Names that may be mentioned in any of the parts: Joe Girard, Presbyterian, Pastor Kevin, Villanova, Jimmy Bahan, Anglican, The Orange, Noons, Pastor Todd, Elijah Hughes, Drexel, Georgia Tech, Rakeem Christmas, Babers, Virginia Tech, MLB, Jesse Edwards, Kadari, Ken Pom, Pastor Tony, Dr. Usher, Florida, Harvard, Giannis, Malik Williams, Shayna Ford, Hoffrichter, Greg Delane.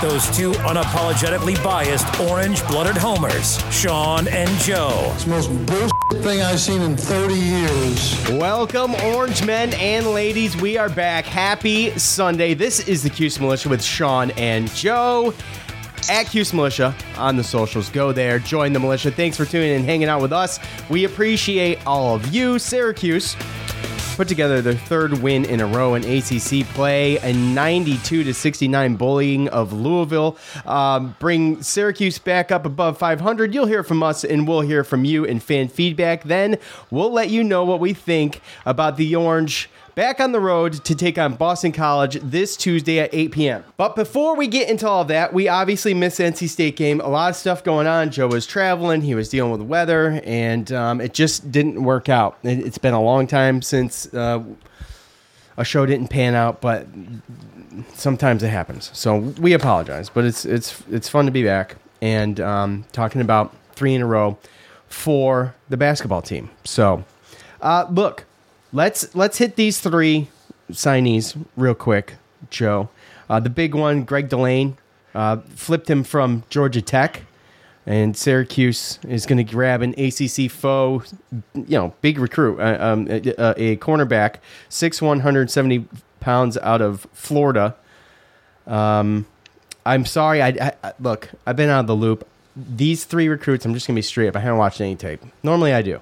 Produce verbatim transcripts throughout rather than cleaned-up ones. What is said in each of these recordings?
Those two unapologetically biased, orange-blooded homers, Sean and Joe. It's the most bullshit thing I've seen in thirty years. Welcome, orange men and ladies. We are back. Happy Sunday. This is the Cuse Militia with Sean and Joe. At Cuse Militia on the socials. Go there. Join the militia. Thanks for tuning in and hanging out with us. We appreciate all of you. Syracuse put together their third win in a row in A C C play, a ninety-two to sixty-nine bullying of Louisville. Um, bring Syracuse back up above five hundred. You'll hear from us, and we'll hear from you in fan feedback. Then we'll let you know what we think about the Orange back on the road to take on Boston College this Tuesday at eight p.m. But before we get into all that, we obviously missed the N C State game. A lot of stuff going on. Joe was traveling. He was dealing with the weather, and um, it just didn't work out. It's been a long time since uh, a show didn't pan out, but sometimes it happens. So we apologize, but it's it's it's fun to be back and um, talking about three in a row for the basketball team. So, uh, look. Let's let's hit these three signees real quick, Joe. Uh, the big one, Greg Delane, uh, flipped him from Georgia Tech, and Syracuse is going to grab an A C C foe, you know, big recruit, uh, um, a, a cornerback, six one hundred seventy pounds out of Florida. Um, I'm sorry, I, I look, I've been out of the loop. These three recruits, I'm just going to be straight up. I haven't watched any tape. Normally, I do.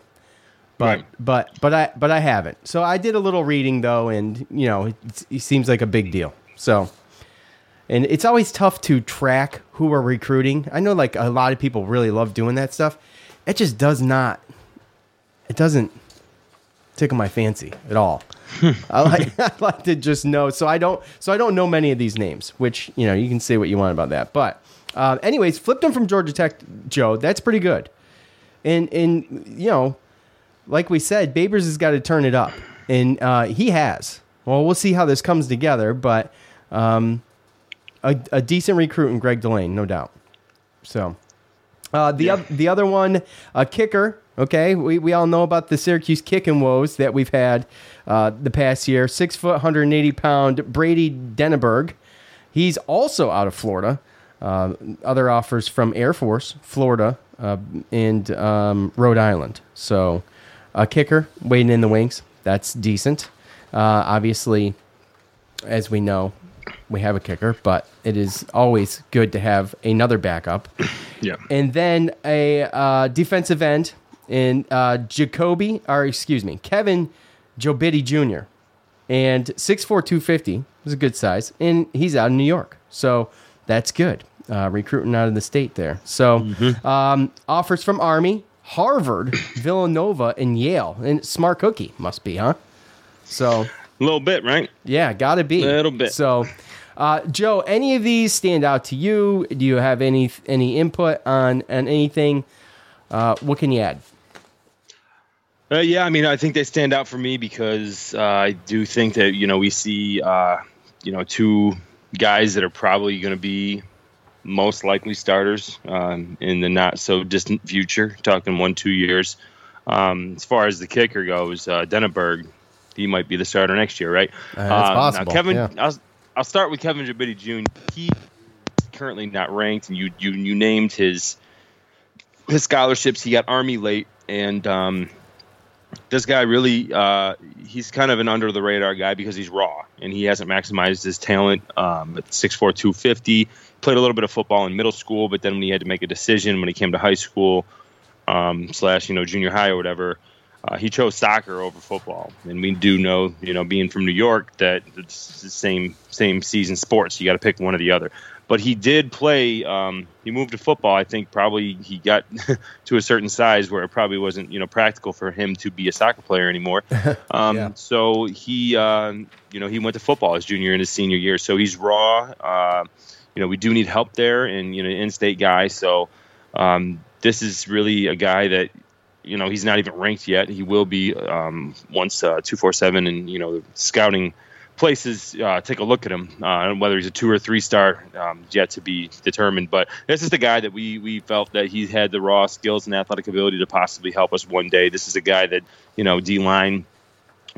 But but but I but I haven't. So I did a little reading though, and you know it, it seems like a big deal. So, and it's always tough to track who we're recruiting. I know like a lot of people really love doing that stuff. It just does not. It doesn't tickle my fancy at all. I like I like to just know. So I don't. So I don't know many of these names. Which you know you can say what you want about that. But uh, anyways, flipped them from Georgia Tech, Joe. That's pretty good. And and you know. Like we said, Babers has got to turn it up, and uh, he has. Well, we'll see how this comes together, but um, a, a decent recruit in Greg Delane, no doubt. So uh, the yeah. o- the other one, a kicker. Okay, we we all know about the Syracuse kicking woes that we've had uh, the past year. Six foot, one hundred eighty pound Brady Denneberg. He's also out of Florida. Uh, other offers from Air Force, Florida, uh, and um, Rhode Island. So. A kicker waiting in the wings. That's decent. Uh, obviously, as we know, we have a kicker, but it is always good to have another backup. Yeah. And then a uh, defensive end in uh, Jacoby, or excuse me, Kevin Jabidi Junior And six four, two fifty is a good size, and he's out of New York, so that's good. Uh, recruiting out of the state there. So mm-hmm. um, offers from Army. Harvard, Villanova, and Yale. And smart cookie must be, huh? So a little bit, right? Yeah, gotta be a little bit. So, uh, Joe, any of these stand out to you? Do you have any any input on on anything? Uh, what can you add? Uh, yeah, I mean, I think they stand out for me because uh, I do think that you know we see uh, you know two guys that are probably going to be. Most likely starters um, in the not so distant future, talking one, two years. Um, as far as the kicker goes, uh, Denneberg, he might be the starter next year, right? Uh, that's uh, possible. Now Kevin, yeah. I'll, I'll start with Kevin Jabidi Junior He's currently not ranked, and you, you you named his his scholarships. He got Army late, and um, this guy really, uh, he's kind of an under the radar guy because he's raw and he hasn't maximized his talent. Um, at six four, two fifty, played a little bit of football in middle school, but then when he had to make a decision when he came to high school, um, slash, you know, junior high or whatever, uh, he chose soccer over football. And we do know, you know, being from New York, that it's the same, same season sports. You got to pick one or the other. But he did play, um, he moved to football. I think probably he got to a certain size where it probably wasn't, you know, practical for him to be a soccer player anymore. Um, yeah. So he, uh, you know, he went to football his junior and his senior year. So he's raw. Uh, you know, we do need help there and, you know, in-state guy. So um, this is really a guy that, you know, he's not even ranked yet. He will be um, once uh, two forty-seven and, you know, scouting places uh, take a look at him, uh, whether he's a two or three star, um, yet to be determined. But this is the guy that we we felt that he had the raw skills and athletic ability to possibly help us one day. This is a guy that, you know, D-line,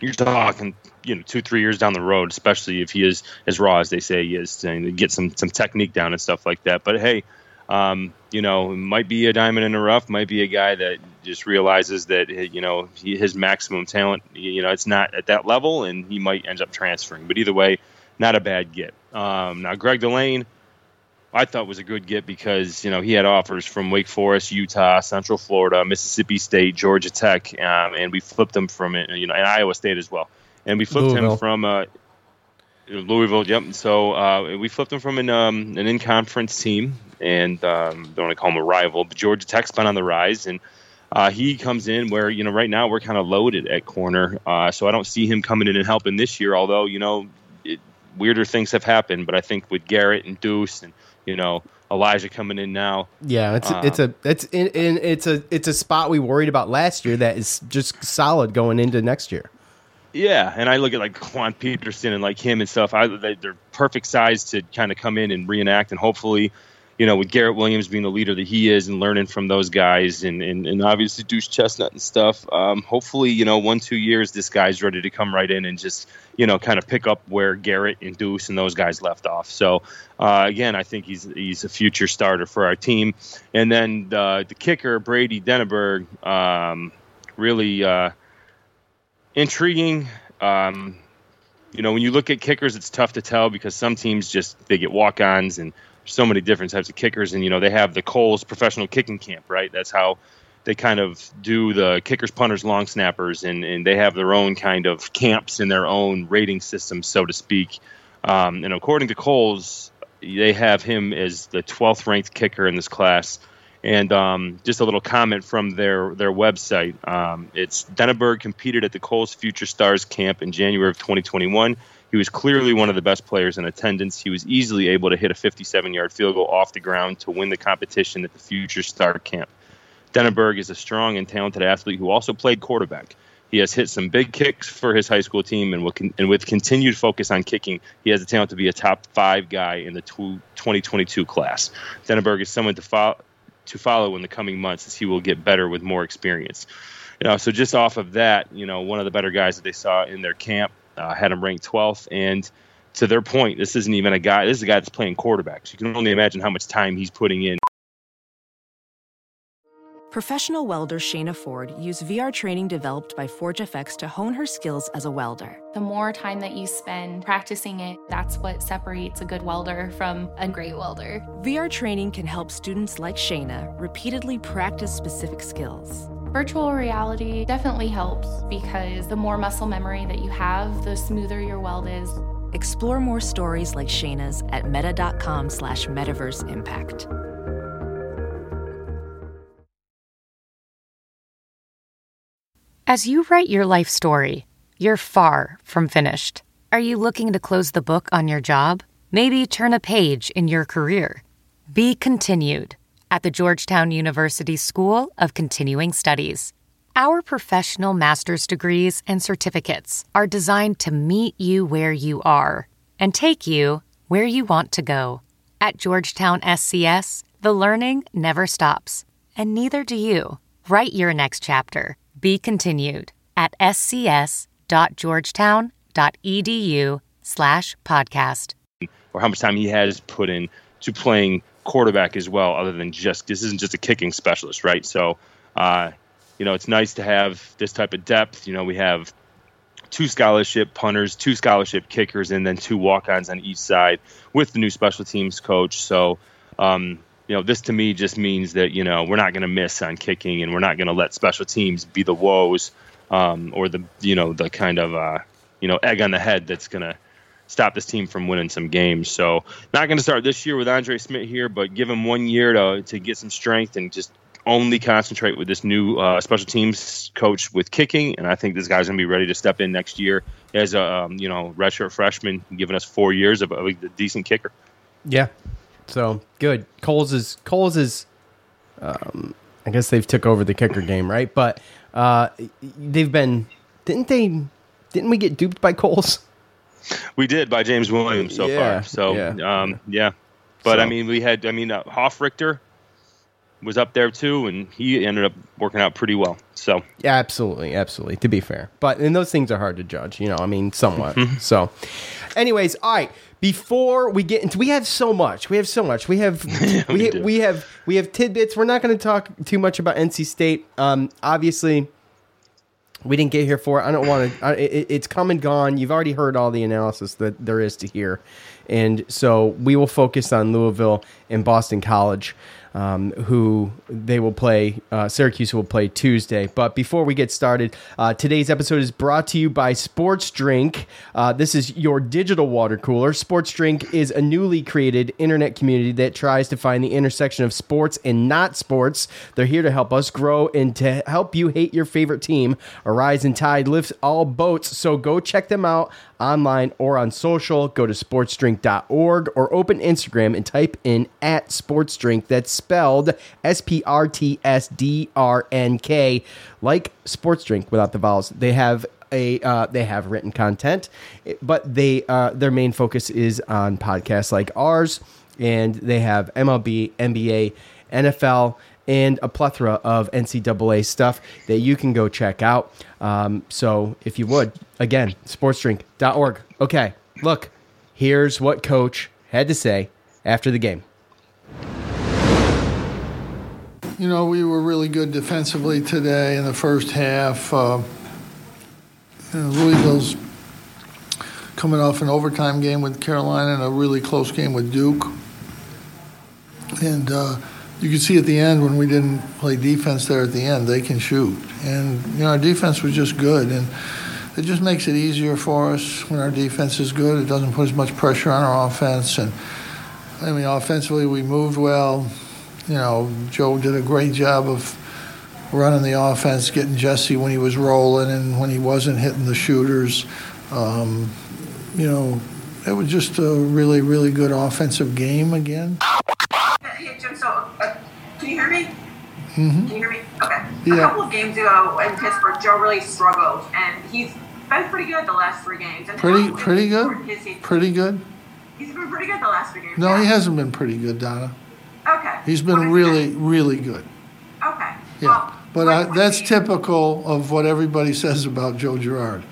you're talking, you know, two, three years down the road, especially if he is as raw as they say he is, to get some some technique down and stuff like that. But hey, um, you know, might be a diamond in the rough, might be a guy that just realizes that, you know, he, his maximum talent, you know, it's not at that level, and he might end up transferring. But either way, not a bad get. Um, now, Greg Delane, I thought was a good get because, you know, he had offers from Wake Forest, Utah, Central Florida, Mississippi State, Georgia Tech, um, and we flipped him from it, you know, and Iowa State as well. And we flipped Louisville. him from uh, Louisville, yep. So uh, we flipped him from an, um, an in-conference team, and um, don't want to call him a rival, but Georgia Tech's been on the rise, and Uh, he comes in where, you know, right now we're kind of loaded at corner. Uh, so I don't see him coming in and helping this year, although, you know, it, weirder things have happened. But I think with Garrett and Deuce and, you know, Elijah coming in now. Yeah, it's uh, it's a it's in, in it's a it's a spot we worried about last year that is just solid going into next year. Yeah, and I look at like Quan Peterson and like him and stuff. I, they're perfect size to kind of come in and reenact, and hopefully, you know, with Garrett Williams being the leader that he is and learning from those guys and, and, and obviously Deuce Chestnut and stuff, um, hopefully, you know, one, two years, this guy's ready to come right in and just, you know, kind of pick up where Garrett and Deuce and those guys left off. So, uh, again, I think he's he's a future starter for our team. And then uh, the kicker, Brady Denneberg, um, really uh, intriguing. Um, you know, when you look at kickers, it's tough to tell because some teams just they get walk-ons and so many different types of kickers, and you know they have the Coles professional kicking camp, right? That's how they kind of do the kickers, punters, long snappers, and, and they have their own kind of camps and their own rating system, so to speak. Um, and according to Coles, they have him as the twelfth ranked kicker in this class. And um, just a little comment from their their website. Um, it's Denneberg competed at the Coles Future Stars camp in January of twenty twenty-one. He was clearly one of the best players in attendance. He was easily able to hit a fifty-seven-yard field goal off the ground to win the competition at the Future Star Camp. Denneberg is a strong and talented athlete who also played quarterback. He has hit some big kicks for his high school team, and, will con- and with continued focus on kicking, he has the talent to be a top five guy in the twenty twenty-two class. Denneberg is someone to, fo- to follow in the coming months as he will get better with more experience. You know, so just off of that, you know, one of the better guys that they saw in their camp. Uh, had him ranked twelfth, and to their point, this isn't even a guy. This is a guy that's playing quarterback. So you can only imagine how much time he's putting in. Professional welder Shayna Ford used V R training developed by ForgeFX to hone her skills as a welder. The more time that you spend practicing it, that's what separates a good welder from a great welder. V R training can help students like Shayna repeatedly practice specific skills. Virtual reality definitely helps because the more muscle memory that you have, the smoother your weld is. Explore more stories like Shayna's at meta.com slash metaverse impact. As you write your life story, you're far from finished. Are you looking to close the book on your job? Maybe turn a page in your career? Be continued at the Georgetown University School of Continuing Studies. Our professional master's degrees and certificates are designed to meet you where you are and take you where you want to go. At Georgetown S C S, the learning never stops, and neither do you. Write your next chapter. Be continued at scs.georgetown.edu slash podcast. Or how much time he has put in to playing quarterback as well, other than just this isn't just a kicking specialist, right? So uh you know, it's nice to have this type of depth. You know, we have two scholarship punters, two scholarship kickers, and then two walk-ons on each side with the new special teams coach. So, um, you know, this to me just means that, you know, we're not going to miss on kicking, and we're not going to let special teams be the woes um, or the, you know, the kind of, uh, you know, egg on the head that's going to stop this team from winning some games. So not going to start this year with Andre Smith here, but give him one year to to get some strength and just only concentrate with this new uh, special teams coach with kicking. And I think this guy's going to be ready to step in next year as a um, you know redshirt freshman, giving us four years of a decent kicker. Yeah, so good. Coles is Coles is. Um, I guess they've took over the kicker game, right? But uh, they've been didn't they? Didn't we get duped by Coles? We did, by James Williams so yeah, far. So, yeah. Um, yeah. But, so. I mean, we had, I mean, uh, Hoffrichter was up there too, and he ended up working out pretty well. So, yeah, absolutely. Absolutely. To be fair. But, and those things are hard to judge, you know, I mean, somewhat. So, anyways, all right. Before we get into, we have so much. We have so much. We have, yeah, we, we, ha- we have, we have tidbits. We're not going to talk too much about N C State. Um, obviously, we didn't get here for it. I don't want to. It, it's come and gone. You've already heard all the analysis that there is to hear. And so we will focus on Louisville and Boston College, um, who they will play. Uh, Syracuse will play Tuesday. But before we get started, uh, today's episode is brought to you by Sports Drink. Uh, this is your digital water cooler. Sports Drink is a newly created internet community that tries to find the intersection of sports and not sports. They're here to help us grow and to help you hate your favorite team. A rising tide lifts all boats, so go check them out online or on social. Go to sports drink dot org or open Instagram and type in at sportsdrink. That's spelled S P R T S D R N K, like sports drink without the vowels. They have a uh, they have written content, but they uh, their main focus is on podcasts like ours, and they have M L B, N B A, N F L, and a plethora of N C double A stuff that you can go check out. Um, so if you would, again, sports drink dot org. Okay, look, here's what Coach had to say after the game. You know, we were really good defensively today in the first half. Uh, you know, Louisville's coming off an overtime game with Carolina and a really close game with Duke. And uh, you could see at the end when we didn't play defense there at the end, they can shoot. And, you know, our defense was just good. And it just makes it easier for us when our defense is good. It doesn't put as much pressure on our offense. And, I mean, offensively we moved well. You know, Joe did a great job of running the offense, getting Jesse when he was rolling and when he wasn't hitting the shooters. Um, you know, it was just a really, really good offensive game again. Hey, Jim, so uh, can you hear me? Mm-hmm. Can you hear me? Okay. Yeah. A couple of games ago in Pittsburgh, Joe really struggled, and he's been pretty good the last three games. And pretty, pretty good? Pretty good? He's been pretty good the last three games. No, yeah. He hasn't been pretty good, Donna. Okay. He's been really, really good. Okay. Yeah. Well, but I, that's typical of what everybody says about Joe Girard.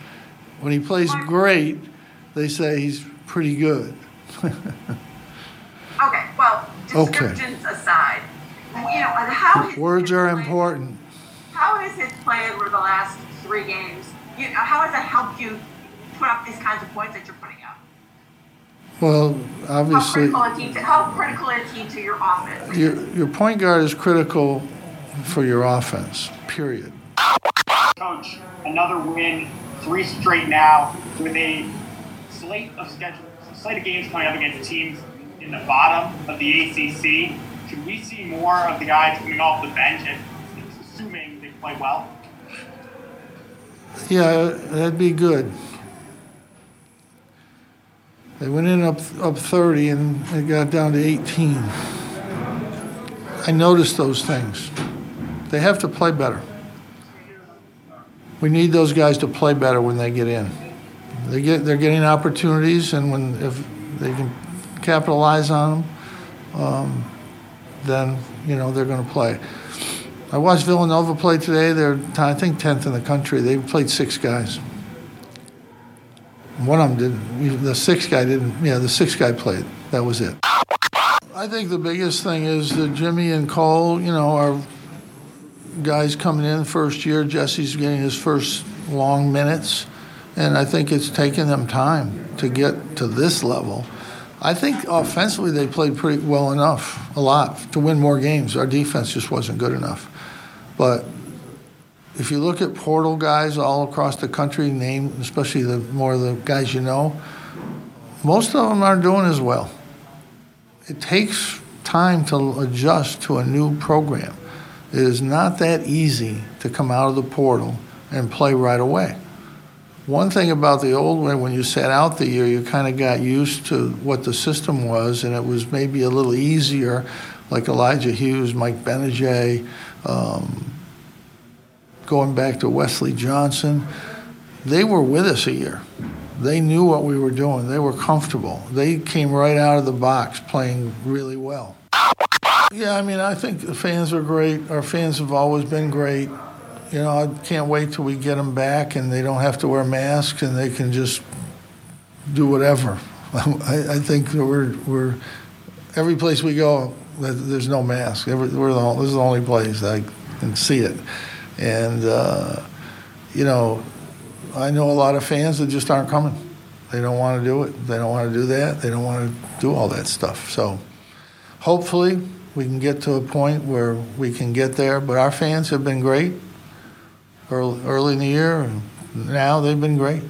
When he plays great, they say he's pretty good. Okay. Well, descriptions okay. aside, you know, how his words are play, important. How has his play over the last three games? You know, how has that helped you put up these kinds of points that you're putting up? Well, obviously, how critical, to, how critical is he to your offense? Your, your point guard is critical for your offense, period. Coach, another win, three straight now, with a slate of schedule, slate of games coming up against teams in the bottom of the A C C. Should we see more of the guys coming off the bench, and assuming they play well? Yeah, that'd be good. They went in up up thirty, and it got down to eighteen. I noticed those things. They have to play better. We need those guys to play better when they get in. They get they're getting opportunities, and when if they can capitalize on them, um, then you know they're going to play. I watched Villanova play today. They're I think tenth in the country. They played six guys. One of them didn't. The sixth guy didn't. Yeah, the sixth guy played. That was it. I think the biggest thing is that Jimmy and Cole, you know, are guys coming in first year. Jesse's getting his first long minutes, and I think it's taken them time to get to this level. I think offensively they played pretty well enough, a lot, to win more games. Our defense just wasn't good enough. But if you look at portal guys all across the country, name especially the more of the guys you know, most of them aren't doing as well. It takes time to adjust to a new program. It is not that easy to come out of the portal and play right away. One thing about the old one, when you sat out the year, you kind of got used to what the system was, and it was maybe a little easier, like Elijah Hughes, Mike Benajay, um, going back to Wesley Johnson. They were with us a year. They knew what we were doing. They were comfortable. They came right out of the box playing really well. Yeah, I mean, I think the fans are great. Our fans have always been great. You know, I can't wait till we get them back and they don't have to wear masks and they can just do whatever. I, I think that we're we're every place we go, there's no mask. Every, we're the, this is the only place I can see it. And uh, you know, I know a lot of fans that just aren't coming. They don't want to do it. They don't want to do that. They don't want to do all that stuff. So hopefully we can get to a point where we can get there. But our fans have been great. Early, early in the year, and now they've been great.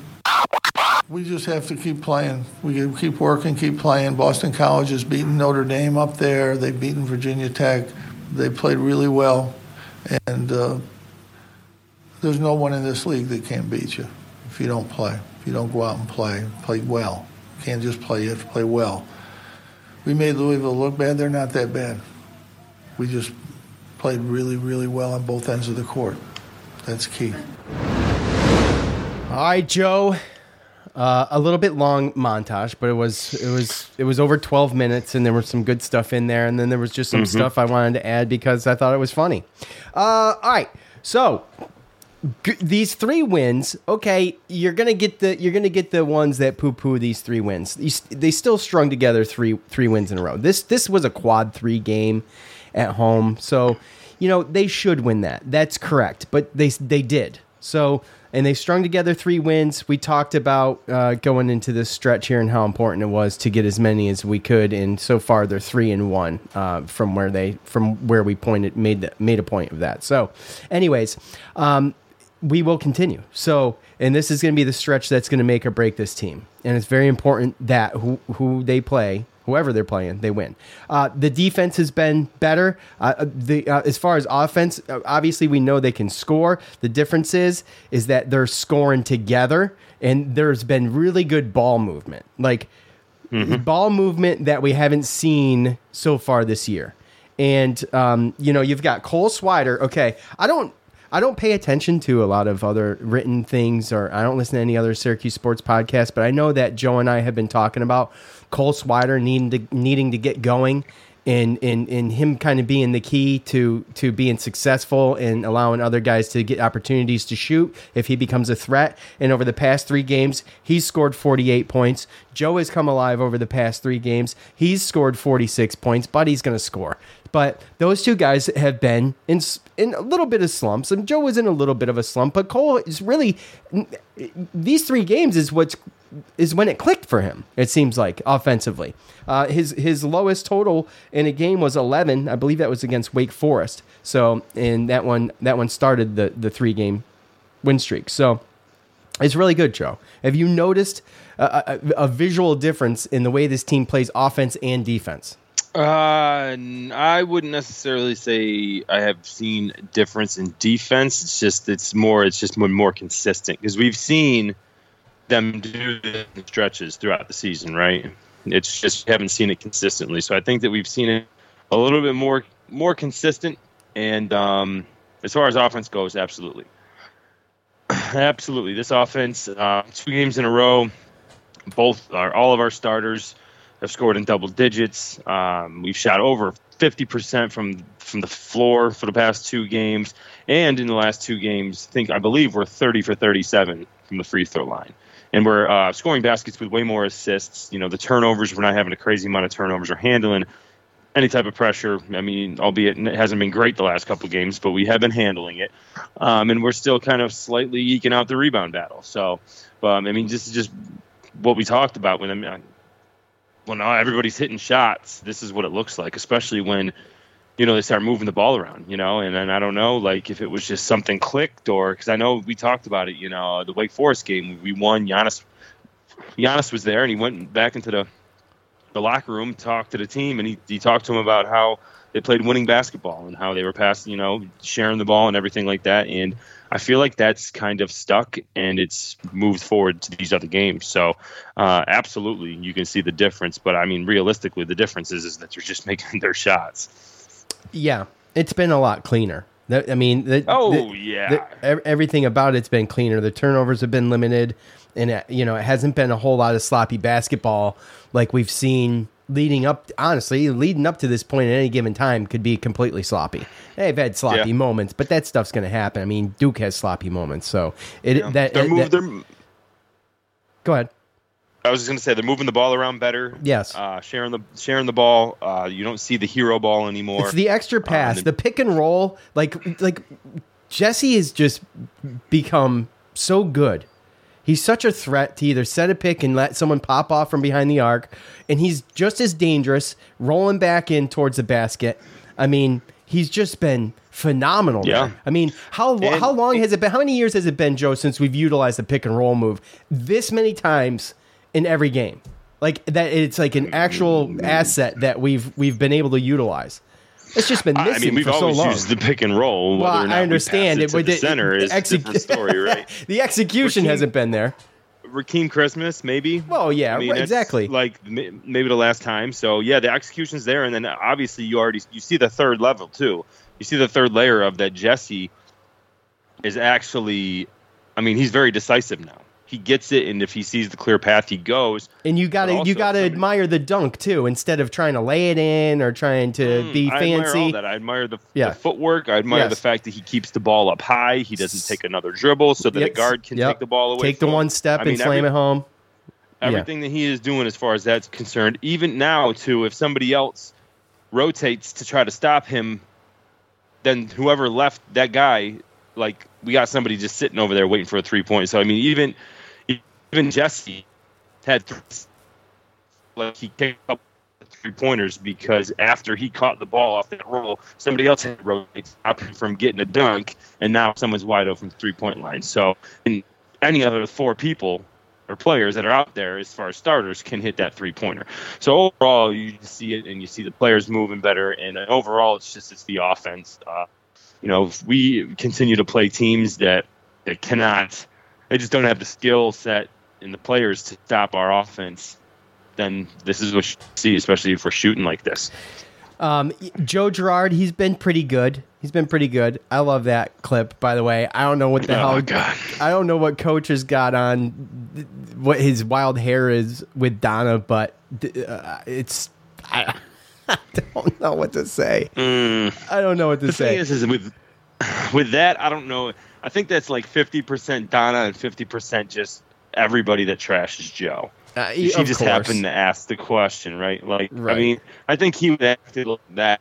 We just have to keep playing. We keep working, keep playing. Boston College has beaten Notre Dame up there. They've beaten Virginia Tech. They played really well. And uh, there's no one in this league that can beat you if you don't play, if you don't go out and play, play well. You can't just play, you have to play well. We made Louisville look bad. They're not that bad. We just played really, really well on both ends of the court. That's key. All right, Joe. Uh, a little bit long montage, but it was it was it was over twelve minutes, and there was some good stuff in there, and then there was just some mm-hmm. stuff I wanted to add because I thought it was funny. Uh, all right, so g- these three wins. Okay, you're gonna get the you're gonna get the ones that poo poo these three wins. These, they still strung together three three wins in a row. This this was a quad three game at home, so. You know, they should win that. That's correct. But they they did. So, and they strung together three wins. We talked about uh, going into this stretch here and how important it was to get as many as we could. And so far, they're three and one uh, from where they from where we pointed made the, made a point of that. So, anyways, um, we will continue. So, and this is going to be the stretch that's going to make or break this team. And it's very important that who who they play. Whoever they're playing, they win. Uh, the defense has been better. Uh, the uh, as far as offense, obviously we know they can score. The difference is is that they're scoring together, and there's been really good ball movement, like mm-hmm. ball movement that we haven't seen so far this year. And um, you know, you've got Cole Swider. Okay, I don't. I don't pay attention to a lot of other written things, or I don't listen to any other Syracuse sports podcast, but I know that Joe and I have been talking about Cole Swider needing to needing to get going and, and, and him kind of being the key to, to being successful and allowing other guys to get opportunities to shoot if he becomes a threat. And over the past three games, he's scored forty-eight points. Joe has come alive over the past three games. He's scored forty-six points, but he's going to score. But those two guys have been in in a little bit of slumps. And Joe was in a little bit of a slump, but Cole is really these three games is what's is when it clicked for him. It seems like offensively, uh, his his lowest total in a game was eleven. I believe that was against Wake Forest. So and that one that one started the the three game win streak. So it's really good, Joe. Have you noticed a, a, a visual difference in the way this team plays offense and defense? Uh, I wouldn't necessarily say I have seen a difference in defense. It's just it's more it's just more, more consistent because we've seen them do the stretches throughout the season, right? It's just we haven't seen it consistently. So I think that we've seen it a little bit more more consistent. And um, as far as offense goes, absolutely, absolutely. This offense, uh, two games in a row, both are all of our starters. Have scored in double digits. Um, we've shot over fifty percent from from the floor for the past two games, and in the last two games, I think I believe we're thirty for thirty-seven from the free throw line, and we're uh, scoring baskets with way more assists. You know, the turnovers, we're not having a crazy amount of turnovers. We're handling any type of pressure. I mean, albeit it hasn't been great the last couple of games, but we have been handling it. Um, and we're still kind of slightly eking out the rebound battle. So, um, I mean, this is just what we talked about when, I mean, when everybody's hitting shots. This is what it looks like, especially when, you know, they start moving the ball around, you know, and then I don't know, like, if it was just something clicked or, because I know we talked about it, you know, the Wake Forest game, we won. Giannis, Giannis was there, and he went back into the, the locker room, talked to the team, and he, he talked to them about how they played winning basketball and how they were passing, you know, sharing the ball and everything like that. And I feel like that's kind of stuck, and it's moved forward to these other games. So uh, absolutely, you can see the difference. But, I mean, realistically, the difference is, is that they're just making their shots. Yeah, it's been a lot cleaner. I mean, the, oh, the, yeah. The, everything about it's been cleaner. The turnovers have been limited. And, you know, it hasn't been a whole lot of sloppy basketball like we've seen leading up. Honestly, leading up to this point at any given time could be completely sloppy. They've had sloppy yeah. moments, but that stuff's going to happen. I mean, Duke has sloppy moments. So it yeah. that, they're moved, that they're... Go ahead. I was just going to say they're moving the ball around better. Yes, uh, sharing the sharing the ball. Uh, you don't see the hero ball anymore. It's the extra pass, um, the pick and roll. Like like Jesse has just become so good. He's such a threat to either set a pick and let someone pop off from behind the arc, and he's just as dangerous rolling back in towards the basket. I mean, he's just been phenomenal. Yeah. Man. I mean, how and how long it, has it been? How many years has it been, Joe, since we've utilized the pick and roll move this many times in every game? Like that, it's like an actual asset that we've we've been able to utilize. It's just been missing. I mean, we've for always so long. used the pick and roll. Whether well, or not I understand we pass it, it, to it, the it, center it, it, is exec- a different story, right? The execution Rakeem, hasn't been there. Rakeem Christmas, maybe. Well, yeah, I mean, right, exactly. Like maybe the last time. So yeah, the execution's there, and then obviously you already you see the third level too. You see the third layer of that. Jesse is actually, I mean, he's very decisive now. He gets it, and if he sees the clear path, he goes. And you gotta you gotta admire the dunk too, instead of trying to lay it in or trying to mm, be fancy. I admire all that. I admire the, yeah. the footwork. I admire yes. the fact that he keeps the ball up high. He doesn't take another dribble, so that yes. a guard can yep. take the ball away. Take the him. one step I and mean, slam every, it home. Everything yeah. that he is doing, as far as that's concerned, even now too, if somebody else rotates to try to stop him, then whoever left that guy, like we got somebody just sitting over there waiting for a three point. So I mean, even. Even Jesse had three, like he picked up three pointers because after he caught the ball off that roll, somebody else had rotated to stop him from getting a dunk, and now someone's wide open from three point line. So, and any other four people or players that are out there, as far as starters, can hit that three pointer. So overall, you see it, and you see the players moving better, and overall, it's just it's the offense. Uh, you know, if we continue to play teams that that cannot, they just don't have the skill set in the players to stop our offense, then this is what you see, especially if we're shooting like this. Um, Joe Girard, he's been pretty good. He's been pretty good. I love that clip, by the way. I don't know what the oh hell. God. I don't know what coach has got on, what his wild hair is with Donna, but uh, it's. I, I don't know what to say. Mm. I don't know what to the say. The thing is, is with with that, I don't know. I think that's like fifty percent Donna and fifty percent just everybody that trashes Joe. Uh, she just course. happened to ask the question, right? Like, right. I mean, I think he would have acted like that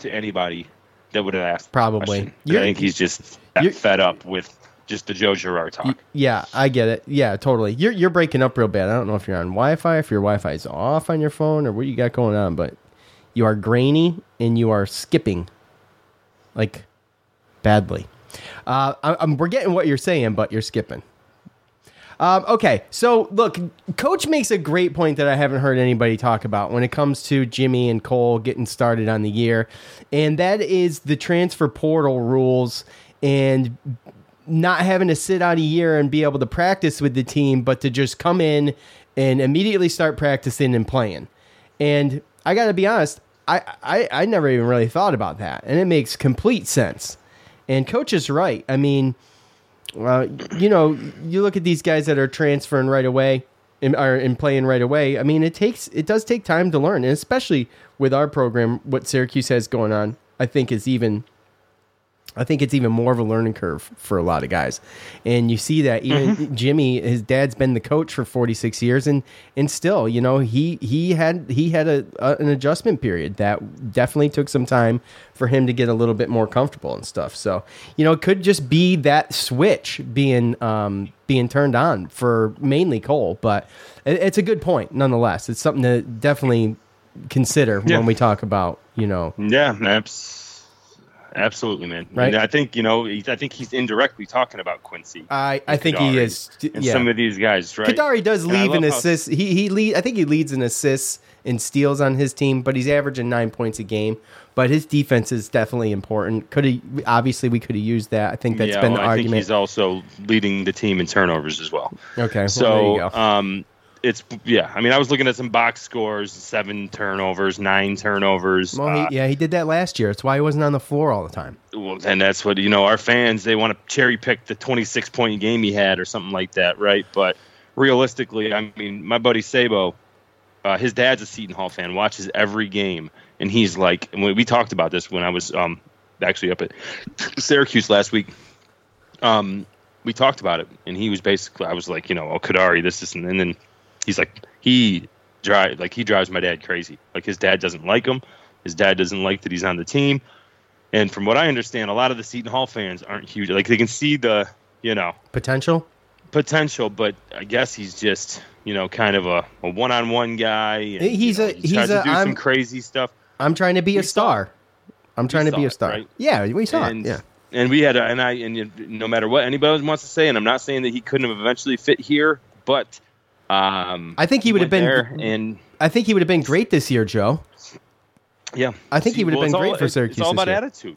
to anybody that would have asked. Probably. I think he's just fed up with just the Joe Girard talk. Yeah, I get it. Yeah, totally. You're you're breaking up real bad. I don't know if you're on Wi-Fi, if your Wi-Fi is off on your phone, or what you got going on, but you are grainy and you are skipping, like, badly. Uh, I, I'm, we're getting what you're saying, but you're skipping. Um, okay, so look, Coach makes a great point that I haven't heard anybody talk about when it comes to Jimmy and Cole getting started on the year, and that is the transfer portal rules and not having to sit out a year and be able to practice with the team, but to just come in and immediately start practicing and playing. And I got to be honest, I, I, I never even really thought about that, and it makes complete sense. And Coach is right. I mean... Uh, you know, you look at these guys that are transferring right away and are and playing right away. I mean, it takes it does take time to learn, and especially with our program, what Syracuse has going on, I think is even I think it's even more of a learning curve for a lot of guys. And you see that even mm-hmm. Jimmy, his dad's been the coach for forty-six years, and and still, you know, he he had he had a, a an adjustment period that definitely took some time for him to get a little bit more comfortable and stuff. So, you know, it could just be that switch being um, being turned on for mainly Cole, but it, it's a good point nonetheless. It's something to definitely consider yeah. when we talk about, you know. Yeah, absolutely. Absolutely, man. Right? And I think, you know, I think he's indirectly talking about Quincy. I, I think Kadari he is. Yeah. And some of these guys, right? Kadari does lead an assist. He he lead, I think he leads in assists and steals on his team, but he's averaging nine points a game. But his defense is definitely important. Could he, obviously we could have used that. I think that's yeah, been well, the I argument. I think he's also leading the team in turnovers as well. Okay. So, well, there you go. um It's yeah. I mean, I was looking at some box scores: seven turnovers, nine turnovers. Well, he, uh, yeah, he did that last year. That's why he wasn't on the floor all the time. Well, and that's what, you know, our fans, they want to cherry pick the twenty-six point game he had or something like that, right? But realistically, I mean, my buddy Sabo, uh, his dad's a Seton Hall fan, watches every game, and he's like, and we, we talked about this when I was um, actually up at Syracuse last week. Um, we talked about it, and he was basically, I was like, you know, oh, Kadari, this, this, and then. And then He's like, he drive like he drives my dad crazy. Like, his dad doesn't like him. His dad doesn't like that he's on the team. And from what I understand, a lot of the Seton Hall fans aren't huge. Like, they can see the, you know. Potential? Potential, but I guess he's just, you know, kind of a, a one-on-one guy. And, he's you know, a, he he's tries a, to do I'm, some crazy stuff. I'm trying to be we a star. I'm trying to be a star. It, right? Yeah, we saw and, it, yeah. And we had a, and I, and no matter what anybody wants to say, and I'm not saying that he couldn't have eventually fit here, but... Um, I think he would have been. And I think he would have been great this year, Joe. Yeah, I think See, he would have well, been great all, for Syracuse. It's all about attitude.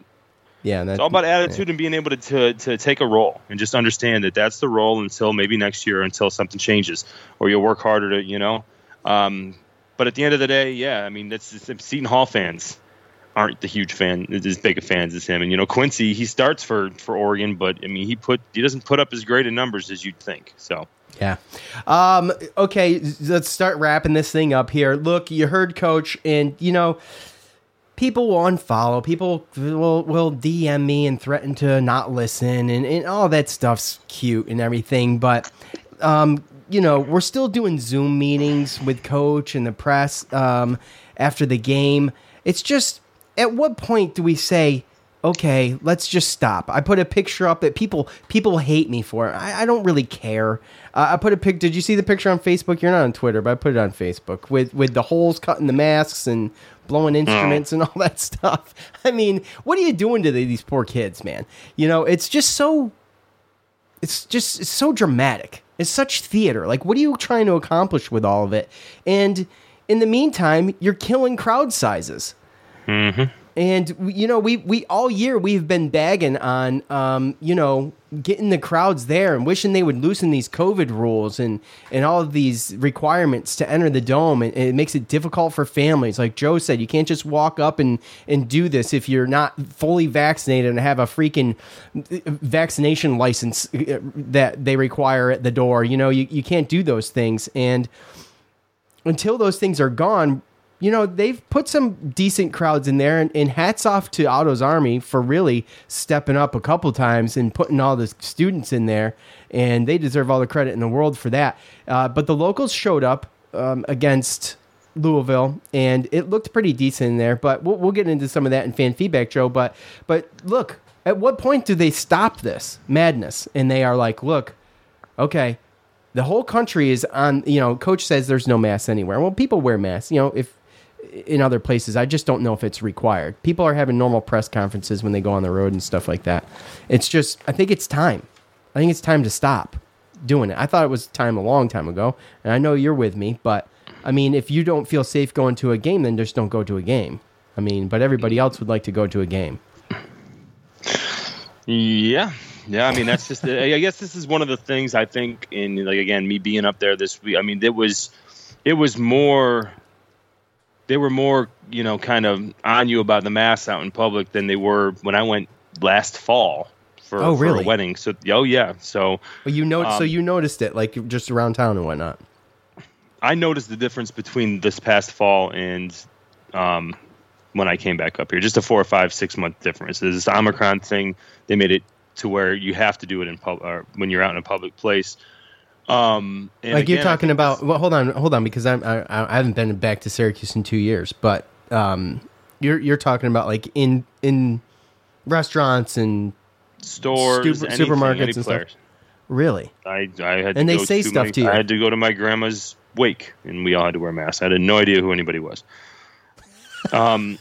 Yeah, that, it's all about attitude yeah. and being able to, to to take a role and just understand that that's the role until maybe next year, until something changes, or you'll work harder to, you know. Um, but at the end of the day, yeah, I mean, that's Seton Hall fans aren't the huge fan, as big of fans as him. And, you know, Quincy, he starts for for Oregon, but I mean, he put he doesn't put up as great of numbers as you'd think. So. Yeah. Um, okay, let's start wrapping this thing up here. Look, you heard Coach, and, you know, people will unfollow. People will, will D M me and threaten to not listen, and, and all that stuff's cute and everything. But, um, you know, we're still doing Zoom meetings with Coach and the press um, after the game. It's just, at what point do we say, okay, let's just stop? I put a picture up that people people hate me for. I, I don't really care. Uh, I put a pic. Did you see the picture on Facebook? You're not on Twitter, but I put it on Facebook with with the holes cutting the masks and blowing instruments and all that stuff. I mean, what are you doing to the, these poor kids, man? You know, it's just so it's just it's so dramatic. It's such theater. Like, what are you trying to accomplish with all of it? And in the meantime, you're killing crowd sizes. Mm-hmm. And, you know, we, we all year we've been bagging on, um, you know, getting the crowds there and wishing they would loosen these COVID rules and, and all of these requirements to enter the dome. And it makes it difficult for families. Like Joe said, you can't just walk up and, and do this if you're not fully vaccinated and have a freaking vaccination license that they require at the door. You know, you, you can't do those things. And until those things are gone, you know, they've put some decent crowds in there, and, and hats off to Otto's Army for really stepping up a couple times and putting all the students in there, and they deserve all the credit in the world for that. Uh, but the locals showed up um, against Louisville, and it looked pretty decent in there, but we'll, we'll get into some of that in fan feedback, Joe. But, but look, at what point do they stop this madness? And they are like, look, okay, the whole country is on, you know, Coach says there's no masks anywhere. Well, people wear masks, you know, if in other places. I just don't know if it's required. People are having normal press conferences when they go on the road and stuff like that. It's just, I think it's time. I think it's time to stop doing it. I thought it was time a long time ago, and I know you're with me, but I mean, if you don't feel safe going to a game, then just don't go to a game. I mean, but everybody else would like to go to a game. Yeah. Yeah, I mean, that's just, I guess this is one of the things I think, and like, again, me being up there this week, I mean, it was, it was more... They were more, you know, kind of on you about the masks out in public than they were when I went last fall for, oh, really? for a wedding. So, oh yeah. So, well, you know, um, so you noticed it, like, just around town and whatnot. I noticed the difference between this past fall and um, when I came back up here, just a four or five, six month difference. There's this Omicron thing. They made it to where you have to do it in pub or when you're out in a public place. Um, and like again, you're talking about, well, hold on, hold on, because I'm, I, I haven't been back to Syracuse in two years, but um, you're you're talking about like in in restaurants and stores, super, anything, supermarkets, any and players. Stuff. Really? I I had and to they go say to stuff my, to you. I had to go to my grandma's wake, and we all had to wear masks. I had no idea who anybody was. Um,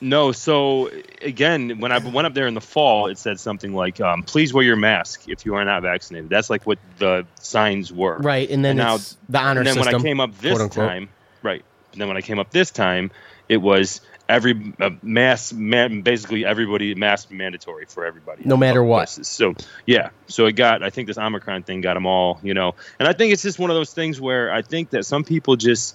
no. So again, when I went up there in the fall, it said something like, um, "Please wear your mask if you are not vaccinated." That's like what the signs were. Right, and then and now it's the honor system. And then system, when I came up this time, right? And then when I came up this time, it was every uh, mask, man, basically everybody mask mandatory for everybody, no matter what. Places. So yeah, so it got. I think this Omicron thing got them all, you know. And I think it's just one of those things where I think that some people just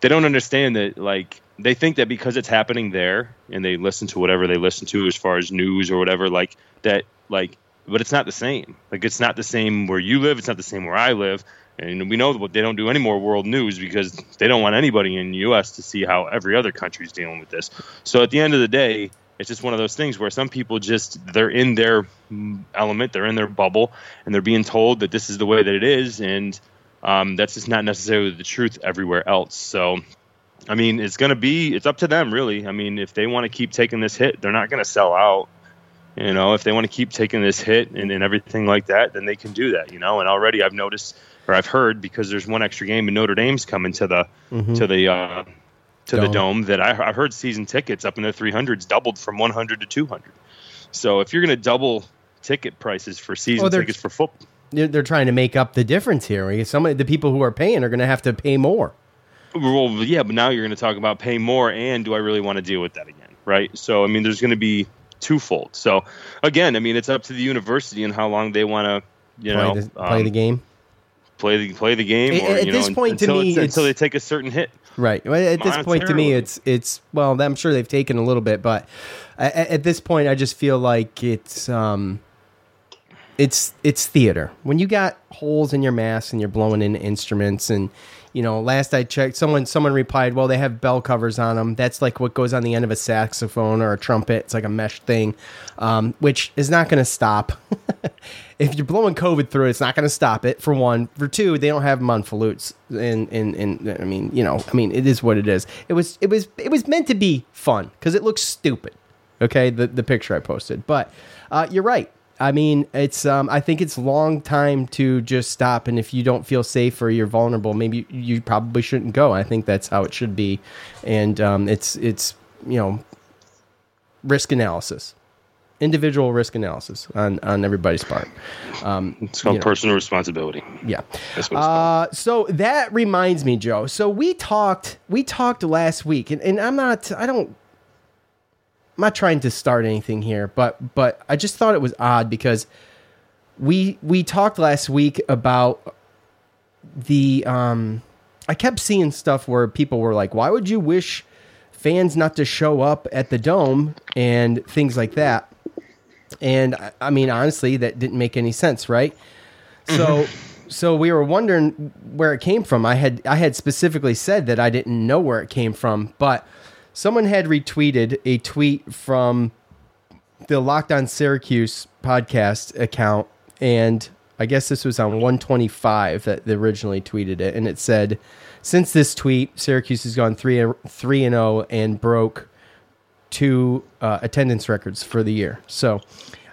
they don't understand that, like. They think that because it's happening there and they listen to whatever they listen to as far as news or whatever, like that, like, but it's not the same. Like, it's not the same where you live. It's not the same where I live. And we know that they don't do any more world news because they don't want anybody in the U S to see how every other country is dealing with this. So at the end of the day, it's just one of those things where some people just, they're in their element, they're in their bubble, and they're being told that this is the way that it is. And um, that's just not necessarily the truth everywhere else. So I mean, it's going to be, it's up to them, really. I mean, if they want to keep taking this hit, they're not going to sell out. You know, if they want to keep taking this hit and, and everything like that, then they can do that, you know. And already I've noticed, or I've heard, because there's one extra game and Notre Dame's coming to the, mm-hmm. to the, uh, to dome. the dome that I, I heard season tickets up in the three hundreds doubled from one hundred to two hundred. So if you're going to double ticket prices for season oh, tickets for football, they're trying to make up the difference here. Some of the people who are paying are going to have to pay more. Well, yeah, but now you're going to talk about pay more and do I really want to deal with that again, right? So, I mean, there's going to be twofold. So, again, I mean, it's up to the university and how long they want to, you play know. The, play um, the game? Play the play the game. Or, at you this know, point, until to me, it's, it's, until they take a certain hit. Right. Well, at this point, to me, it's, it's well, I'm sure they've taken a little bit, but at, at this point, I just feel like it's um, it's it's theater. When you got holes in your mask and you're blowing in instruments and... You know, last I checked, someone someone replied, well, they have bell covers on them. That's like what goes on the end of a saxophone or a trumpet. It's like a mesh thing, um, which is not going to stop. If you're blowing COVID through, it's not going to stop it, for one. For two, they don't have them on flutes. And, and, and I mean, you know, I mean, it is what it is. It was it was, it was meant to be fun because it looks stupid, okay, the, the picture I posted. But uh, you're right. I mean, it's. Um, I think it's long time to just stop, and if you don't feel safe or you're vulnerable, maybe you, you probably shouldn't go. I think that's how it should be, and um, it's it's you know, risk analysis, individual risk analysis on, on everybody's part. Um, it's called personal know. responsibility. Yeah. That's what it's uh, called. So that reminds me, Joe. So we talked we talked last week, and, and I'm not. I don't. I'm not trying to start anything here, but but I just thought it was odd because we we talked last week about the um, I kept seeing stuff where people were like, why would you wish fans not to show up at the Dome and things like that? And I, I mean, honestly, that didn't make any sense, right? So so we were wondering where it came from. I had I had specifically said that I didn't know where it came from, but someone had retweeted a tweet from the Locked On Syracuse podcast account, and I guess this was on one twenty-five that they originally tweeted it, and it said, since this tweet, Syracuse has gone three and oh and broke two uh, attendance records for the year. So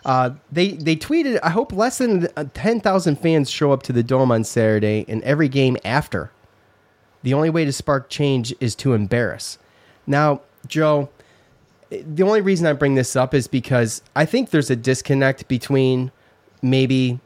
uh, they, they tweeted, I hope less than ten thousand fans show up to the Dome on Saturday and every game after. The only way to spark change is to embarrass. Now, Joe, the only reason I bring this up is because I think there's a disconnect between maybe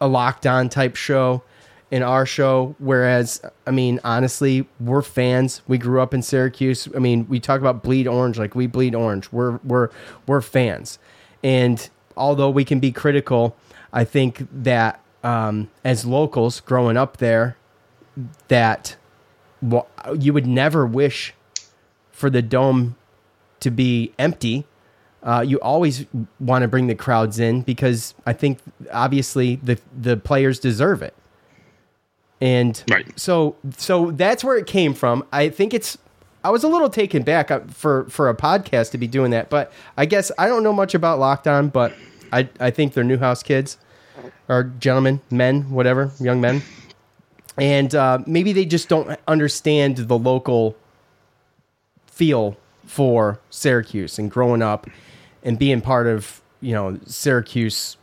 a Locked On type show and our show, whereas, I mean, honestly, we're fans. We grew up in Syracuse. I mean, we talk about bleed orange, like we bleed orange. We're we're we're fans. And although we can be critical, I think that um, as locals growing up there, that well, you would never wish for the Dome to be empty. Uh, you always want to bring the crowds in because I think obviously the the players deserve it. And right. so so that's where it came from. I think it's I was a little taken back for, for a podcast to be doing that, but I guess I don't know much about Locked On, but I, I think they're Newhouse kids or gentlemen, men, whatever, young men. And uh, maybe they just don't understand the local feel for Syracuse and growing up and being part of, you know, Syracuse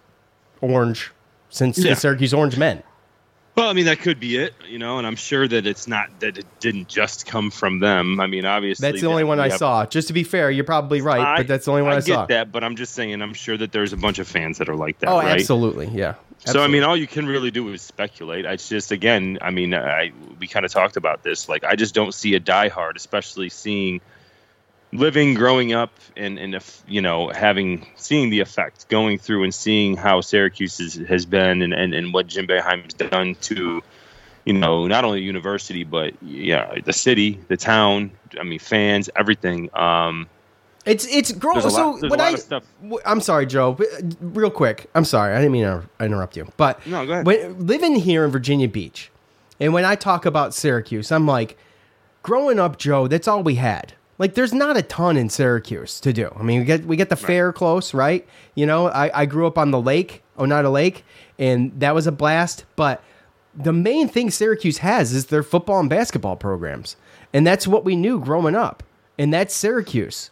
Orange since yeah. the Syracuse Orange men. Well, I mean, that could be it, you know, and I'm sure that it's not that it didn't just come from them. I mean, obviously. That's the only one I have, saw. Just to be fair, you're probably right, I, but that's the only one I, I saw. I get that, but I'm just saying I'm sure that there's a bunch of fans that are like that, oh, right? Absolutely, yeah. Absolutely. So, I mean, all you can really do is speculate. It's just, again, I mean, I we kind of talked about this. Like, I just don't see a diehard, especially seeing, living, growing up, and, and if, you know, having, seeing the effect, going through and seeing how Syracuse is, has been and, and, and what Jim Boeheim's done to, you know, not only the university, but, yeah, the city, the town, I mean, fans, everything. Um, It's it's growing. So lot, when I w- I'm sorry, Joe, but real quick. I'm sorry. I didn't mean to interrupt you. But no, go ahead. When, living here in Virginia Beach, and when I talk about Syracuse, I'm like, growing up, Joe, that's all we had. Like, there's not a ton in Syracuse to do. I mean, we get we get the right. fair close, right? You know, I, I grew up on the lake, Oneida Lake, and that was a blast. But the main thing Syracuse has is their football and basketball programs, and that's what we knew growing up, and that's Syracuse.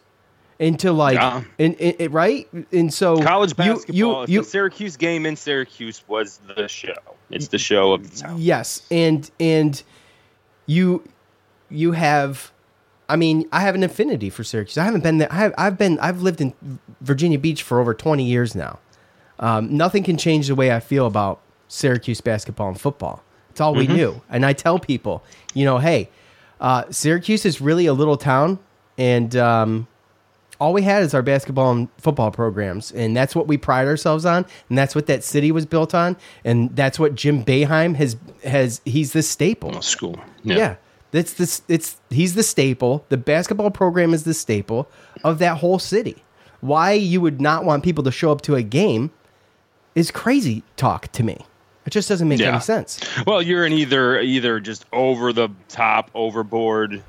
Into like, yeah. in, in, in, right? And so college basketball, you, you, you, the Syracuse game in Syracuse was the show. It's the show of the town. Yes, and and you you have, I mean, I have an affinity for Syracuse. I haven't been there. I have, I've been. I've lived in Virginia Beach for over twenty years now. Um, nothing can change the way I feel about Syracuse basketball and football. It's all mm-hmm. we knew. And I tell people, you know, hey, uh, Syracuse is really a little town, and um, all we had is our basketball and football programs, and that's what we pride ourselves on, and that's what that city was built on, and that's what Jim Boeheim has has he's the staple. Oh, school. Yeah. yeah. That's this it's he's the staple. The basketball program is the staple of that whole city. Why you would not want people to show up to a game is crazy talk to me. It just doesn't make yeah. any sense. Well, you're in either either just over the top, overboard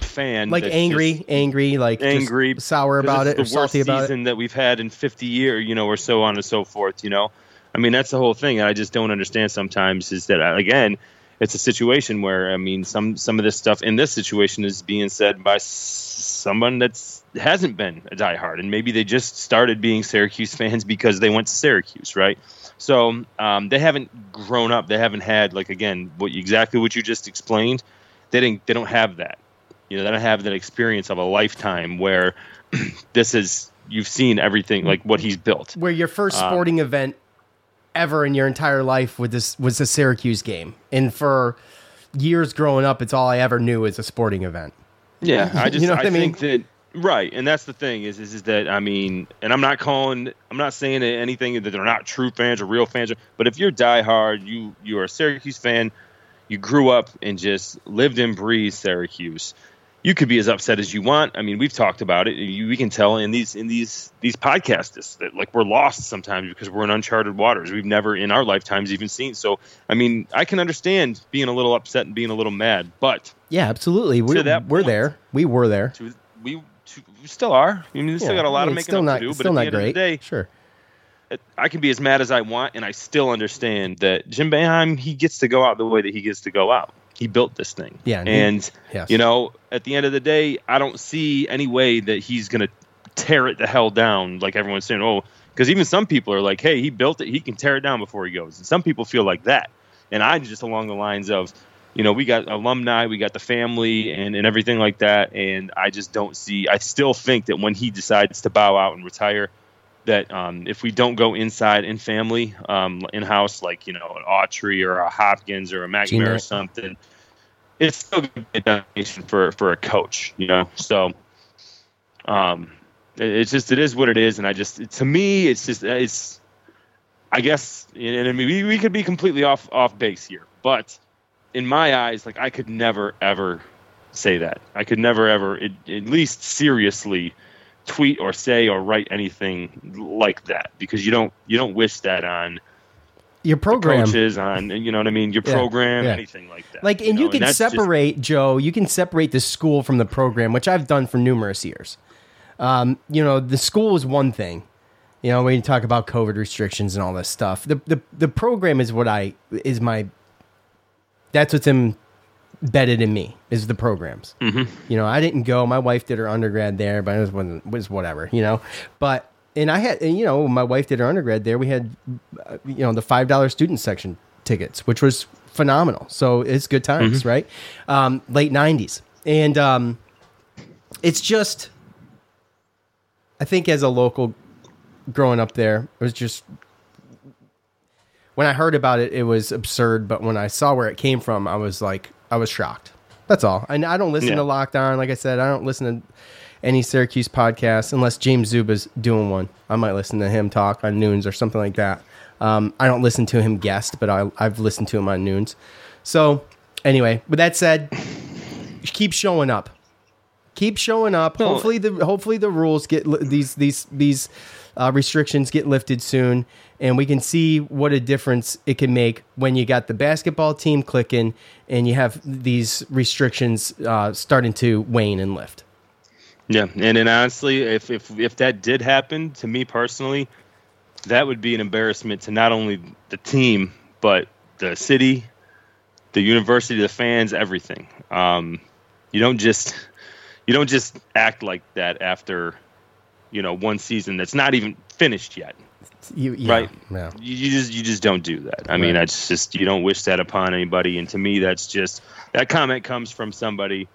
fan, like angry, just, angry, like angry, just sour about it, the or salty about it. Worst season that we've had in fifty years, you know, or so on and so forth. You know, I mean, that's the whole thing. I just don't understand sometimes is that again, it's a situation where I mean, some some of this stuff in this situation is being said by someone that's hasn't been a diehard, and maybe they just started being Syracuse fans because they went to Syracuse, right? So um, they haven't grown up. They haven't had like again, what exactly what you just explained. They didn't. They don't have that. You know, that I have that experience of a lifetime where this is, you've seen everything, like what he's built. Where your first sporting um, event ever in your entire life with this was the Syracuse game. And for years growing up, it's all I ever knew is a sporting event. Yeah, I just you know I, I mean? think that, right, and that's the thing is, is is that, I mean, and I'm not calling, I'm not saying anything that they're not true fans or real fans, but if you're diehard, you, you're a Syracuse fan, you grew up and just lived and breathed Syracuse. You could be as upset as you want. I mean, we've talked about it. You, we can tell in these in these these podcasts that like we're lost sometimes because we're in uncharted waters. We've never in our lifetimes even seen. So, I mean, I can understand being a little upset and being a little mad. But yeah, absolutely. We, we're point, there. We were there. To, we, to, we still are. I mean, we yeah, still got a lot I mean, of making still up not, to do. But still at the not end great. Of the day, sure. I can be as mad as I want, and I still understand that Jim Boeheim, he gets to go out the way that he gets to go out. He built this thing. Yeah, and, and he, yes. you know, at the end of the day, I don't see any way that he's going to tear it the hell down like everyone's saying, oh, because even some people are like, hey, he built it. He can tear it down before he goes. And some people feel like that. And I'm just along the lines of, you know, we got alumni, we got the family and, and everything like that. And I just don't see – I still think that when he decides to bow out and retire – that um, if we don't go inside in family, um, in-house, like, you know, an Autry or a Hopkins or a McNamara or something, it's still going to be a donation for, for a coach, you know? So um, it, it's just, it is what it is. And I just, it, to me, it's just, it's, I guess, and I mean, we, we could be completely off, off base here, but in my eyes, like I could never, ever say that. I could never, ever, it, at least seriously, tweet or say or write anything like that because you don't you don't wish that on your program, coaches, on, you know what I mean, your yeah. program, yeah. anything like that. Like, and you, know? you can and separate just, Joe. You can separate the school from the program, which I've done for numerous years. Um, you know, the school is one thing. You know, we talk about COVID restrictions and all this stuff. The the the program is what I is my. That's what's in. Embedded in me is the programs. Mm-hmm. You know, I didn't go. My wife did her undergrad there, but it was, wasn't, was whatever, you know. But, and I had, and, you know, my wife did her undergrad there. We had, uh, you know, the five dollar student section tickets, which was phenomenal. So it's good times, mm-hmm. right? Um, late nineties. And um, it's just, I think as a local growing up there, it was just, when I heard about it, it was absurd. But when I saw where it came from, I was like, I was shocked. That's all. And I don't listen yeah. to Locked On. Like I said, I don't listen to any Syracuse podcasts unless James Zuba's doing one. I might listen to him talk on Noons or something like that. Um, I don't listen to him guest, but I, I've listened to him on Noons. So anyway, with that said, keep showing up. Keep showing up. No. Hopefully the hopefully the rules get li- these these these uh, restrictions get lifted soon, and we can see what a difference it can make when you got the basketball team clicking and you have these restrictions uh, starting to wane and lift. Yeah, and and honestly, if if if that did happen to me personally, that would be an embarrassment to not only the team but the city, the university, the fans, everything. Um, you don't just You don't just act like that after, you know, one season that's not even finished yet, you, yeah, right? Yeah. You just you just don't do that. I right. mean, that's just, you don't wish that upon anybody. And to me, that's just, that comment comes from somebody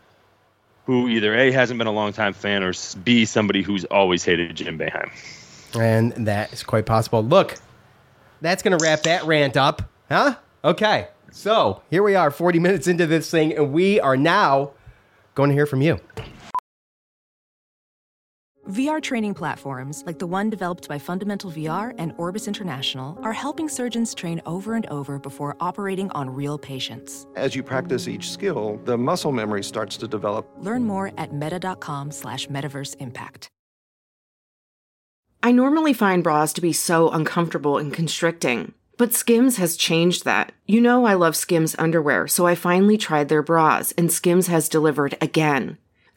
who either A, hasn't been a longtime fan, or B, somebody who's always hated Jim Boeheim. And that is quite possible. Look, that's going to wrap that rant up, huh? Okay, so here we are, forty minutes into this thing, and we are now going to hear from you. V R training platforms, like the one developed by Fundamental V R and Orbis International, are helping surgeons train over and over before operating on real patients. As you practice each skill, the muscle memory starts to develop. Learn more at meta.com slash metaverse impact. I normally find bras to be so uncomfortable and constricting, but Skims has changed that. You know I love Skims underwear, so I finally tried their bras, and Skims has delivered again.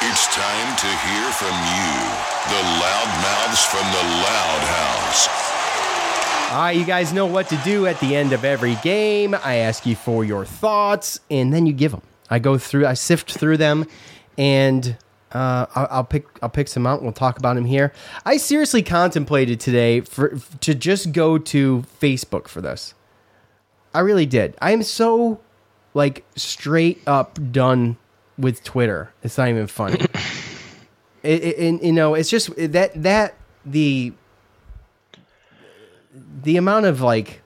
It's time to hear from you, the loud mouths from the Loud House. All right, you guys know what to do at the end of every game. I ask you for your thoughts, and then you give them. I go through, I sift through them, and uh, I'll, I'll pick, I'll pick some out. And we'll talk about them here. I seriously contemplated today for to just go to Facebook for this. I really did. I am so like straight up done with Twitter. It's not even funny. it, it, and, you know, it's just that, that the, the amount of like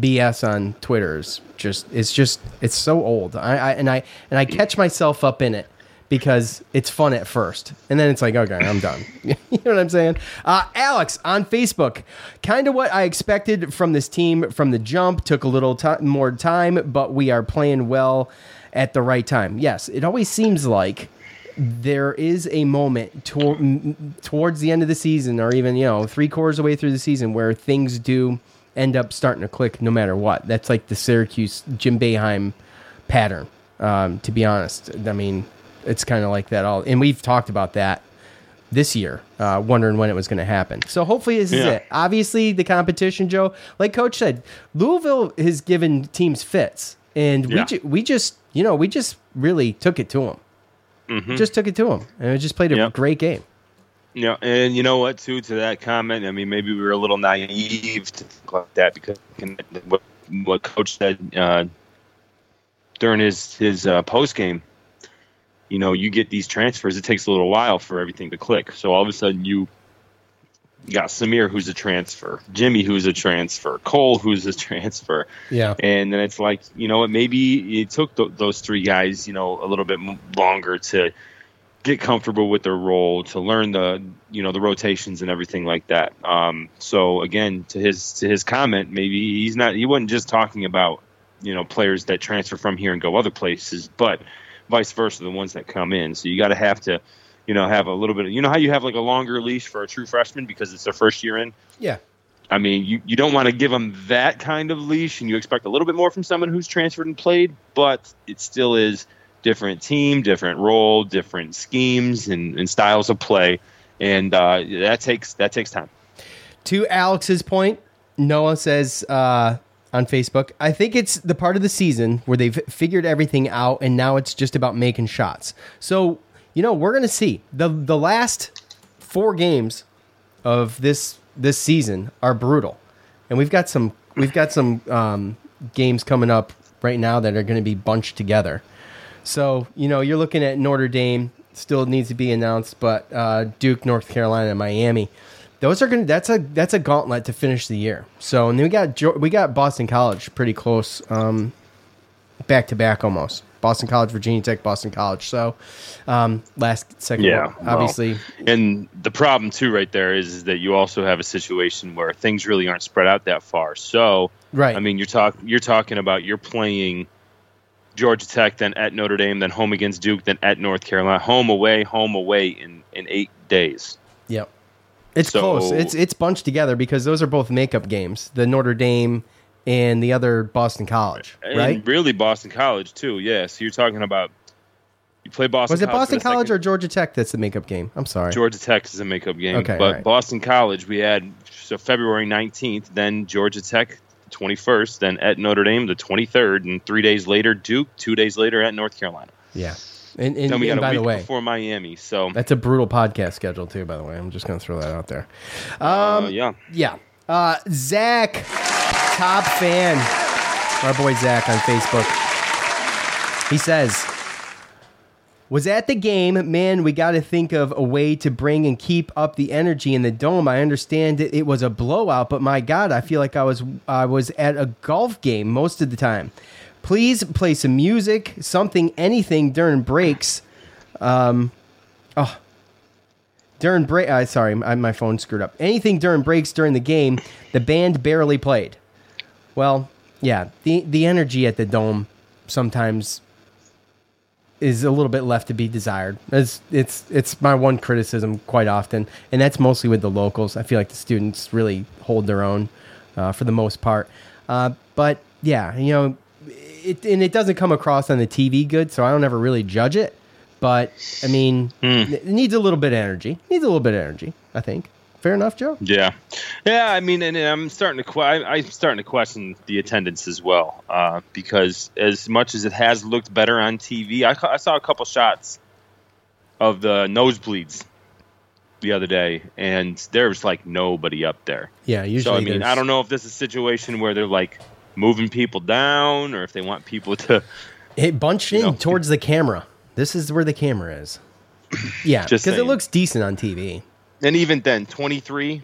B S on Twitter is just, it's just, it's so old. I, I, and I, and I catch myself up in it because it's fun at first. And then it's like, okay, I'm done. You know what I'm saying? Uh, Alex on Facebook, kind of what I expected from this team from the jump. Took a little t- more time, but we are playing well at the right time. Yes, it always seems like there is a moment to- towards the end of the season, or even, you know, three quarters of the way through the season, where things do end up starting to click no matter what. That's like the Syracuse Jim Boeheim pattern, um, to be honest. I mean, it's kind of like that all. And we've talked about that this year, uh, wondering when it was going to happen. So hopefully this yeah. is it. Obviously, the competition, Joe, like Coach said, Louisville has given teams fits. And yeah. we ju- we just, you know, we just really took it to them. Mm-hmm. Just took it to them. And we just played a yep. great game. Yeah, and you know what, too, to that comment, I mean, maybe we were a little naive to think like that, because what, what Coach said uh, during his, his uh, postgame, you know, you get these transfers, it takes a little while for everything to click. So all of a sudden you got Samir, who's a transfer, Jimmy, who's a transfer, Cole, who's a transfer. Yeah. And then it's like, you know, it maybe it took th- those three guys, you know, a little bit longer to get comfortable with their role, to learn the, you know, the rotations and everything like that. Um, so again, to his to his comment, maybe he's not he wasn't just talking about, you know, players that transfer from here and go other places, but vice versa, the ones that come in. So you got to have to, you know, have a little bit of, you know how you have like a longer leash for a true freshman because it's their first year in? Yeah. I mean, you, you don't want to give them that kind of leash, and you expect a little bit more from someone who's transferred and played, but it still is different team, different role, different schemes and, and styles of play. And uh, that takes that takes time. To Alex's point, Noah says uh, on Facebook, I think it's the part of the season where they've figured everything out, and now it's just about making shots. So, you know, we're going to see. The the last four games of this this season are brutal. And we've got some we've got some um, games coming up right now that are going to be bunched together. So, you know, you're looking at Notre Dame, still needs to be announced, but uh, Duke, North Carolina, Miami, those are going to that's a that's a gauntlet to finish the year. So, and then we got we got Boston College pretty close, um, back to back almost. Boston College, Virginia Tech, Boston College. So, um, last second, yeah, one, obviously. Well, and the problem too, right there, is, is that you also have a situation where things really aren't spread out that far. So, right. I mean, you're talking you're talking about you're playing Georgia Tech, then at Notre Dame, then home against Duke, then at North Carolina, home away, home away in, in eight days. Yep. It's so close. It's it's bunched together because those are both makeup games, the Notre Dame and the other Boston College, right? And really Boston College, too, yes. Yeah. So you're talking about you play Boston College. Was it College Boston College or Georgia Tech that's the makeup game? I'm sorry. Georgia Tech is a makeup game. Okay, but right. Boston College, we had so February nineteenth, then Georgia Tech twenty-first, then at Notre Dame the twenty-third, and three days later Duke, two days later at North Carolina. Yeah, and, and then we and got a by week the way, before Miami. So that's a brutal podcast schedule too. By the way, I'm just going to throw that out there. Um, uh, yeah, yeah. Uh, Zach, top fan, our boy Zach on Facebook. He says, was at the game, man, we got to think of a way to bring and keep up the energy in the dome. I understand it was a blowout, but my God, I feel like I was I was at a golf game most of the time. Please play some music, something, anything during breaks. Um, oh, during break, uh, sorry, I, my phone screwed up. Anything during breaks during the game, the band barely played. Well, yeah, the the energy at the dome sometimes is a little bit left to be desired. It's, it's it's my one criticism quite often, and that's mostly with the locals. I feel like the students really hold their own uh, for the most part. Uh, but, yeah, you know, it, and it doesn't come across on the T V good, so I don't ever really judge it. But, I mean, mm. it needs a little bit of energy. Needs a little bit of energy, I think. Fair enough, Joe? Yeah. Yeah, I mean, and, and I'm starting to que- I'm starting to question the attendance as well, uh, because as much as it has looked better on T V, I, ca- I saw a couple shots of the nosebleeds the other day, and there was, like, nobody up there. Yeah, usually So, I mean, there's... I don't know if this is a situation where they're, like, moving people down or if they want people to... It bunched in know. towards the camera. This is where the camera is. Yeah, because it looks decent on T V. And even then, twenty-three,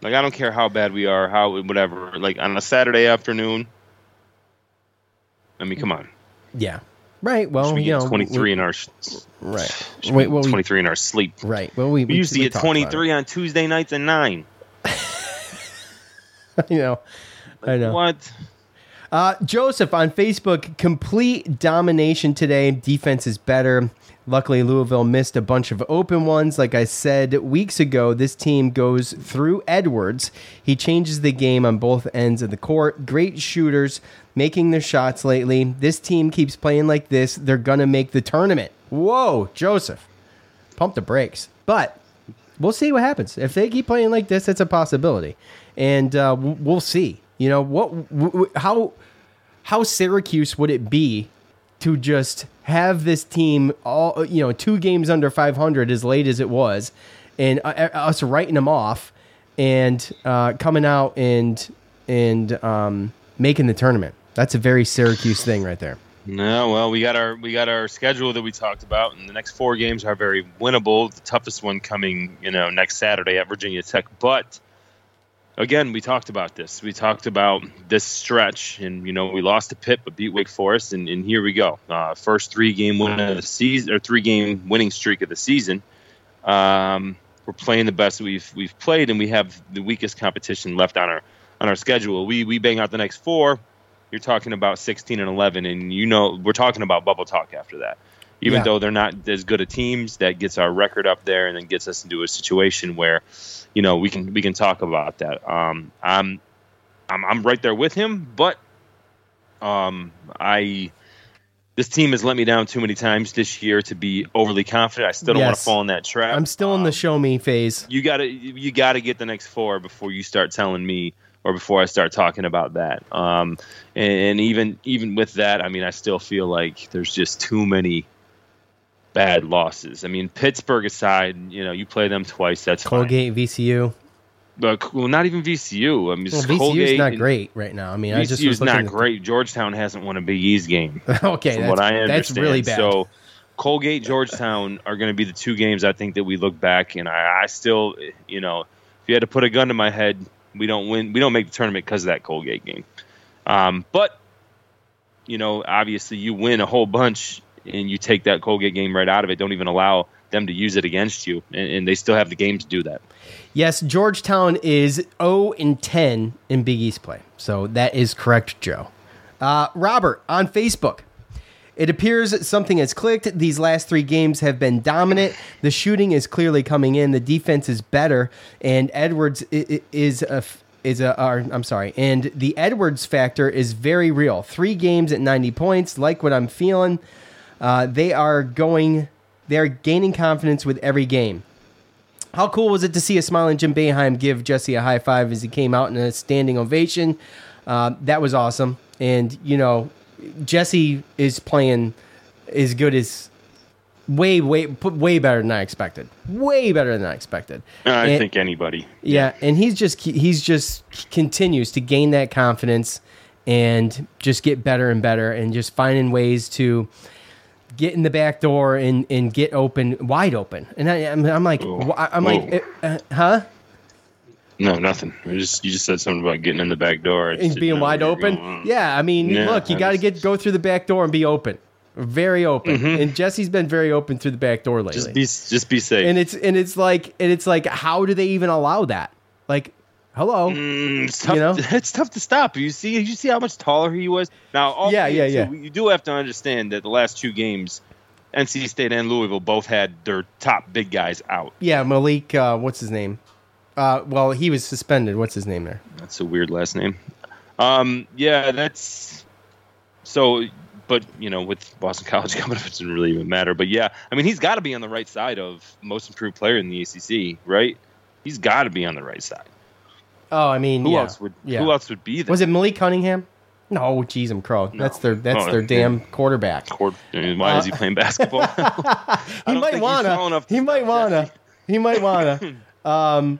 like, I don't care how bad we are, how whatever, like, on a Saturday afternoon, I mean, come on. Yeah. Right, well, we you know. twenty-three we, in our Right. Wait, well, twenty-three we, in our sleep. Right. Well, we, we, we used to get twenty-three on Tuesday nights at nine. You know. Like, I know. What? Uh, Joseph on Facebook, complete domination today. Defense is better. Luckily, Louisville missed a bunch of open ones. Like I said weeks ago, this team goes through Edwards. He changes the game on both ends of the court. Great shooters making their shots lately. This team keeps playing like this. They're going to make the tournament. Whoa, Joseph. Pump the brakes. But we'll see what happens. If they keep playing like this, it's a possibility. And uh, we'll see. You know, what? W- how, how Syracuse would it be to just have this team all, you know, two games under five hundred as late as it was, and uh, us writing them off, and uh, coming out and and um, making the tournament? That's a very Syracuse thing right there. No, well, we got our we got our schedule that we talked about, and the next four games are very winnable. The toughest one coming, you know, next Saturday at Virginia Tech. But again, we talked about this. We talked about this stretch, and you know, we lost to Pitt, but beat Wake Forest, and, and here we go. Uh, first three-game win of the season, or three-game winning streak of the season. Um, we're playing the best we've we've played, and we have the weakest competition left on our on our schedule. We we bang out the next four. You're talking about sixteen and eleven, and you know we're talking about bubble talk after that. Even yeah. though they're not as good of teams, that gets our record up there, and then gets us into a situation where, you know, we can we can talk about that. Um, I'm I'm I'm right there with him, but um, I this team has let me down too many times this year to be overly confident. I still don't yes. want to fall in that trap. I'm still um, in the show me phase. You gotta you gotta get the next four before you start telling me, or before I start talking about that. Um, and, and even even with that, I mean, I still feel like there's just too many bad losses. I mean, Pittsburgh aside, you know, you play them twice. That's Colgate, fine. V C U. But, well, not even V C U. I mean, well, Colgate, V C U's not great right now. I mean, V C U's I just was not great. Th- Georgetown hasn't won a Big East game. okay, that's, what I understand. That's really bad. So Colgate, Georgetown are going to be the two games I think that we look back, and I, I still, you know, if you had to put a gun to my head, we don't win. We don't make the tournament because of that Colgate game. Um, but you know, obviously, you win a whole bunch. And you take that Colgate game right out of it. Don't even allow them to use it against you, and, and they still have the game to do that. Yes, Georgetown is oh and ten in Big East play, so that is correct, Joe. Uh, Robert on Facebook. It appears something has clicked. These last three games have been dominant. The shooting is clearly coming in. The defense is better, and Edwards is a. Is a, or, I'm sorry, and the Edwards factor is very real. Three games at ninety points. Like what I'm feeling. Uh, they are going. They are gaining confidence with every game. How cool was it to see a smiling Jim Boeheim give Jesse a high five as he came out in a standing ovation? Uh, that was awesome. And you know, Jesse is playing as good as way, way, way better than I expected. Way better than I expected. I and, think anybody. Yeah, and he's just he's just continues to gain that confidence and just get better and better, and just finding ways to get in the back door and, and get open, wide open. And I, I'm, I'm like, Whoa. I'm like, uh, huh? No, nothing. You just, you just said something about getting in the back door. It's and being wide open. Yeah. I mean, yeah, look, you got to get, go through the back door and be open. Very open. Mm-hmm. And Jesse's been very open through the back door lately. Just be, just be safe. And it's, and it's like, and it's like, how do they even allow that? Like, hello, mm, it's tough, you know, it's tough to stop. You see, you see how much taller he was. Now, all yeah, yeah, yeah. You do have to understand that the last two games, N C State and Louisville both had their top big guys out. Yeah, Malik, uh, what's his name? Uh, well, he was suspended. What's his name there? That's a weird last name. Um, yeah, that's so. But you know, with Boston College coming up, it doesn't really even matter. But yeah, I mean, he's got to be on the right side of most improved player in the A C C, right? He's got to be on the right side. Oh, I mean, who yeah. else would yeah. who else would be there? Was it Malik Cunningham? No, geez, I'm crow. No. That's their that's oh, their damn yeah. quarterback. Cord- Why uh, is he playing basketball? he, might wanna, he might wanna. He might wanna. He might wanna.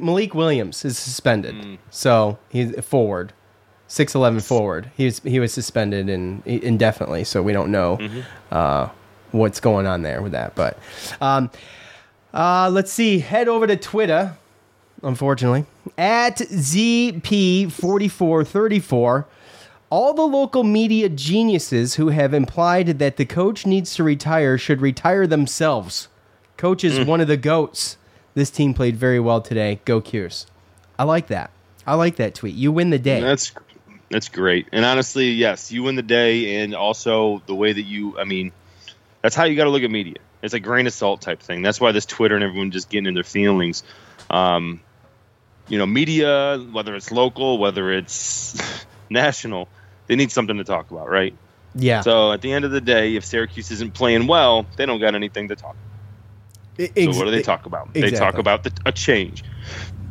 Malik Williams is suspended, mm. so he's forward, six eleven forward. He was he was suspended in, indefinitely, so we don't know mm-hmm. uh, what's going on there with that. But um, uh, let's see. Head over to Twitter. Unfortunately, at Z P four four three four, all the local media geniuses who have implied that the coach needs to retire should retire themselves. Coach is mm. one of the GOATs. This team played very well today. Go Cures. I like that. I like that tweet. You win the day. That's that's great. And honestly, yes, you win the day. And also the way that you, I mean, That's how you got to look at media. It's a grain of salt type thing. That's why this Twitter and everyone just getting in their feelings. Um, you know, media, whether it's local, whether it's national, they need something to talk about, right? Yeah. So at the end of the day, if Syracuse isn't playing well, they don't got anything to talk about. Ex- so what do they talk about? Exactly. They talk about the, a change.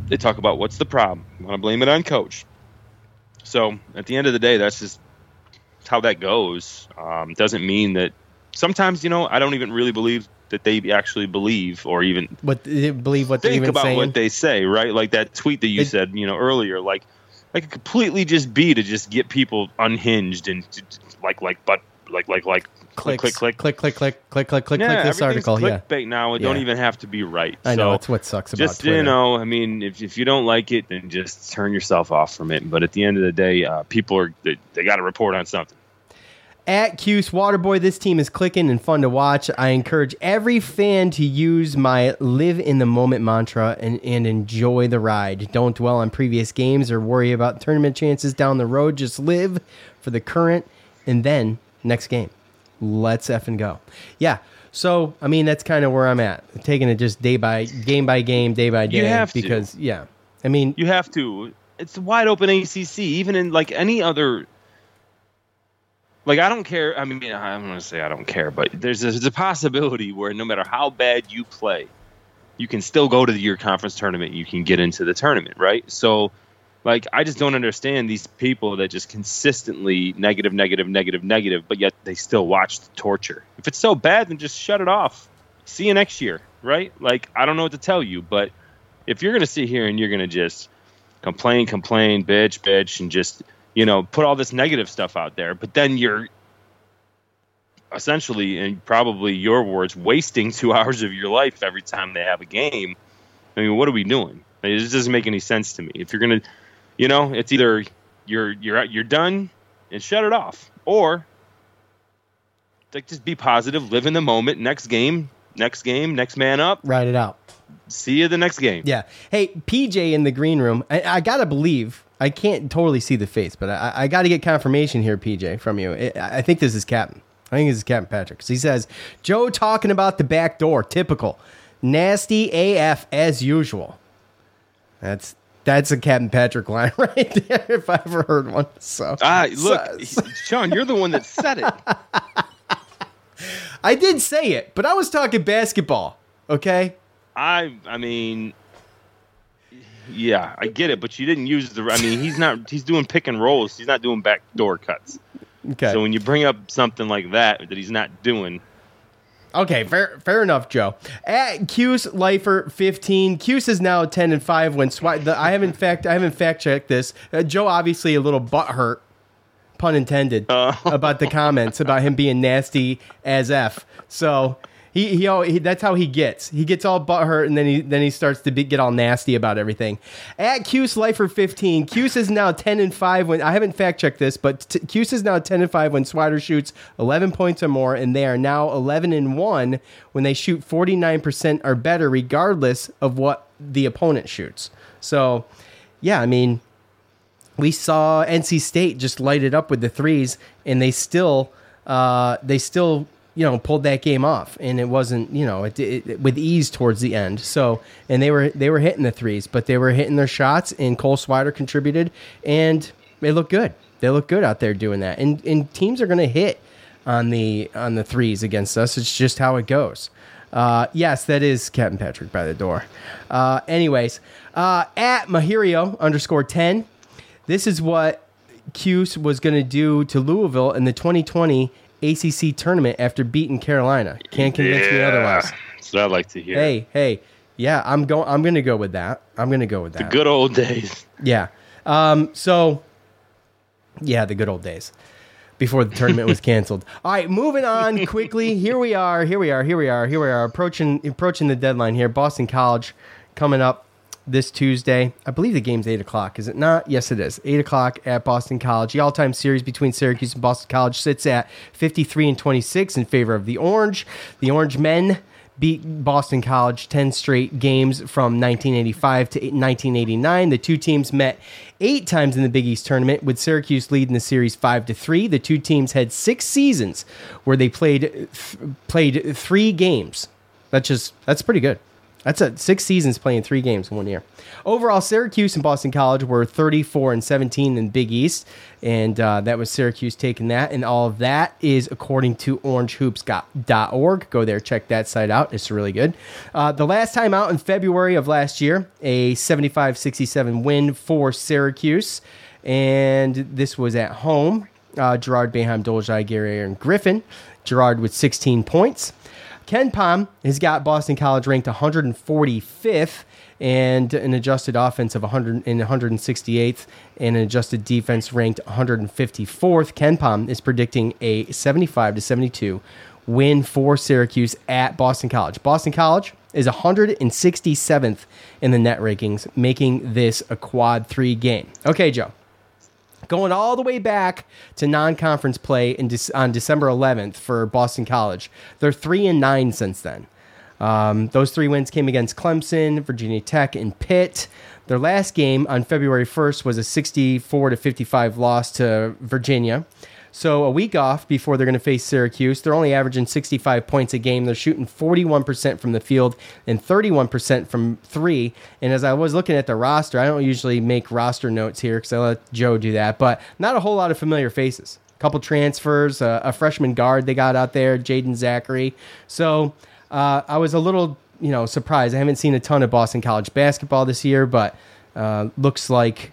They talk about what's the problem. I'm going to blame it on coach. So at the end of the day, that's just how that goes. Um, doesn't mean that sometimes, you know, I don't even really believe that they actually believe or even what they believe what they think about saying. What they say, right? Like that tweet that you it, said, you know, earlier, like, like it completely just be to just get people unhinged and like, like, but like, like, like, click, click, click, click, click, click, click, click, click, yeah, click. This article, clickbait yeah, clickbait now. It yeah. don't even have to be right. I so know that's what sucks about just, Twitter. Just you know, I mean, if if you don't like it, then just turn yourself off from it. But at the end of the day, uh, people are they, they got to report on something. At Cuse Waterboy, this team is clicking and fun to watch. I encourage every fan to use my live in the moment mantra and, and enjoy the ride. Don't dwell on previous games or worry about tournament chances down the road. Just live for the current and then next game. Let's effing go. Yeah. So, I mean, that's kind of where I'm at. I'm taking it just day by game by game, day by day. You have to. Because, yeah. I mean, you have to. It's a wide open A C C, even in like any other. Like, I don't care. I mean, I'm going to say I don't care, but there's a, there's a possibility where no matter how bad you play, you can still go to your conference tournament. You can get into the tournament, right? So, like, I just don't understand these people that just consistently negative, negative, negative, negative, but yet they still watch the torture. If it's so bad, then just shut it off. See you next year, right? Like, I don't know what to tell you, but if you're going to sit here and you're going to just complain, complain, bitch, bitch, and just – you know, put all this negative stuff out there, but then you're essentially, and probably your words, wasting two hours of your life every time they have a game. I mean, what are we doing? It just doesn't make any sense to me. If you're gonna, you know, it's either you're you're you're done and shut it off, or like just be positive, live in the moment. Next game, next game, next man up. Ride it out. See you the next game. Yeah. Hey, P J in the green room. I, I gotta believe. I can't totally see the face, but I, I got to get confirmation here, P J, from you. It, I think this is Captain. I think this is Captain Patrick. He says, Joe talking about the back door. Typical. Nasty A F as usual. That's that's a Captain Patrick line right there, if I ever heard one. So uh, Look, so, Sean, you're the one that said it. I did say it, but I was talking basketball, okay? I, I mean... Yeah, I get it, but you didn't use the. I mean, he's not. He's doing pick and rolls. He's not doing backdoor cuts. Okay. So when you bring up something like that that he's not doing. Okay, fair, fair enough, Joe. At Cuse Lifer fifteen, Cuse is now ten and five. When Swi- the, I haven't fact I haven't fact checked this. Uh, Joe obviously a little butthurt, pun intended, uh, about the comments about him being nasty as f. So. He, he he that's how he gets. He gets all butthurt, and then he then he starts to be, get all nasty about everything. At Cuse Lifer fifteen, Cuse is now ten and five. When I haven't fact checked this, but t- Cuse is now ten and five when Swider shoots eleven points or more, and they are now eleven and one when they shoot forty nine percent or better, regardless of what the opponent shoots. So, yeah, I mean, we saw N C State just light it up with the threes, and they still uh, they still. you know, pulled that game off, and it wasn't, you know, it, it, it with ease towards the end. So, and they were they were hitting the threes, but they were hitting their shots, and Cole Swider contributed, and they look good. They look good out there doing that. And and teams are going to hit on the on the threes against us. It's just how it goes. Uh, yes, that is Captain Patrick by the door. Uh, anyways, uh, at Mahirio underscore ten, this is what Cuse was going to do to Louisville in the twenty twenty A C C tournament after beating Carolina. Can't convince yeah. me otherwise. That's what I like to hear. Hey, hey, yeah, I'm going. I'm going to go with that. I'm going to go with that. The good old days. Yeah. Um. So, yeah, the good old days before the tournament was canceled. All right, moving on quickly. Here we are. Here we are. Here we are. Here we are. Approaching approaching the deadline here. Boston College coming up this Tuesday. I believe the game's eight o'clock, is it not? Yes, it is. eight o'clock at Boston College. The all-time series between Syracuse and Boston College sits at fifty-three and twenty-six in favor of the Orange. The Orange men beat Boston College ten straight games from nineteen eighty-five to nineteen eighty-nine. The two teams met eight times in the Big East tournament, with Syracuse leading the series five to three. The two teams had six seasons where they played th- played three games. That's just that's pretty good. That's a, six seasons playing three games in one year. Overall, Syracuse and Boston College were thirty-four and seventeen in the Big East, and uh, that was Syracuse taking that, and all of that is according to orange hoops dot org. Go there, check that site out. It's really good. Uh, the last time out in February of last year, a seventy-five sixty-seven win for Syracuse, and this was at home. Uh, Girard, Boeheim, Dolzai, Gary, and Griffin. Girard with sixteen points. Ken Pom has got Boston College ranked one hundred forty-fifth and an adjusted offense of one hundred and one hundred sixty-eighth and an adjusted defense ranked one hundred fifty-fourth. Ken Pom is predicting a seventy-five to seventy-two win for Syracuse at Boston College. Boston College is one hundred sixty-seventh in the net rankings, making this a quad three game. Okay, Joe. Going all the way back to non-conference play in De- on December eleventh for Boston College. They're three and nine since then. Um, those three wins came against Clemson, Virginia Tech, and Pitt. Their last game on February first was a sixty-four to fifty-five loss to Virginia. So a week off before they're going to face Syracuse. They're only averaging sixty-five points a game. They're shooting forty-one percent from the field and thirty-one percent from three. And as I was looking at the roster, I don't usually make roster notes here because I let Joe do that, but not a whole lot of familiar faces. A couple transfers, uh, a freshman guard they got out there, Jaden Zachary. So uh, I was a little, you know, surprised. I haven't seen a ton of Boston College basketball this year, but uh, looks like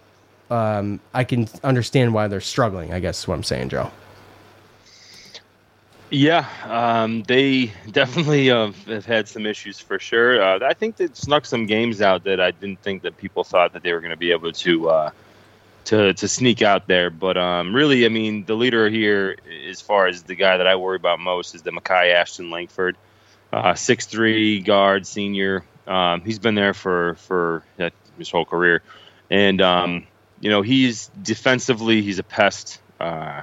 Um, I can understand why they're struggling, I guess is what I'm saying, Joe. Yeah, um, they definitely uh, have had some issues for sure. Uh, I think they snuck some games out that I didn't think that people thought that they were going to be able to, uh, to to sneak out there. But um, really, I mean, the leader here, as far as the guy that I worry about most, is the Mekhi Ashton Langford, uh, six three guard, senior. Um, he's been there for, for uh, his whole career. And um you know, he's defensively, he's a pest, uh,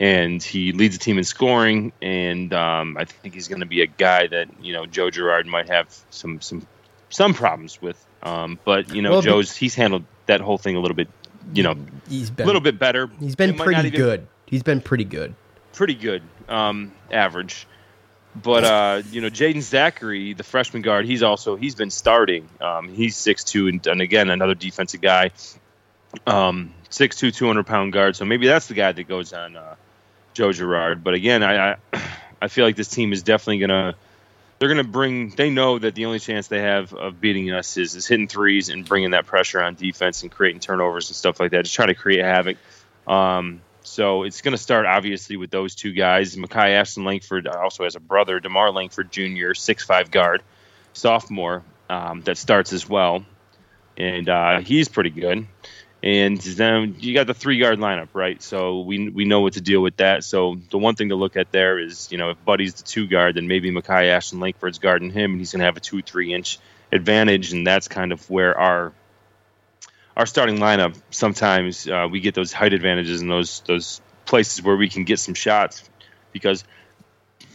and he leads the team in scoring. And um, I think he's going to be a guy that, you know, Joe Girard might have some some some problems with. Um, but, you know, well, Joe's he's handled that whole thing a little bit, you know, a little bit better. He's been pretty even, good. He's been pretty good. Pretty good. Um, average. But, uh, you know, Jaden Zachary, the freshman guard, he's also he's been starting. Um, he's six two and, and, again, another defensive guy. Um, six two, two hundred pound guard. So maybe that's the guy that goes on uh, Joe Girard. But again, I, I I feel like this team is definitely gonna they're gonna bring. They know that the only chance they have of beating us is, is hitting threes and bringing that pressure on defense and creating turnovers and stuff like that. Just try to create havoc. Um, so it's gonna start obviously with those two guys. Mekhi Ashton Langford also has a brother, DeMar Langford Junior, six five guard, sophomore, um, that starts as well, and uh, he's pretty good. And then you got the three-guard lineup, right? So we we know what to deal with that. So the one thing to look at there is, you know, if Buddy's the two-guard, then maybe Mekhi Ashton Langford's guarding him, and he's going to have a two-, three-inch advantage, and that's kind of where our our starting lineup, sometimes uh, we get those height advantages and those, those places where we can get some shots, because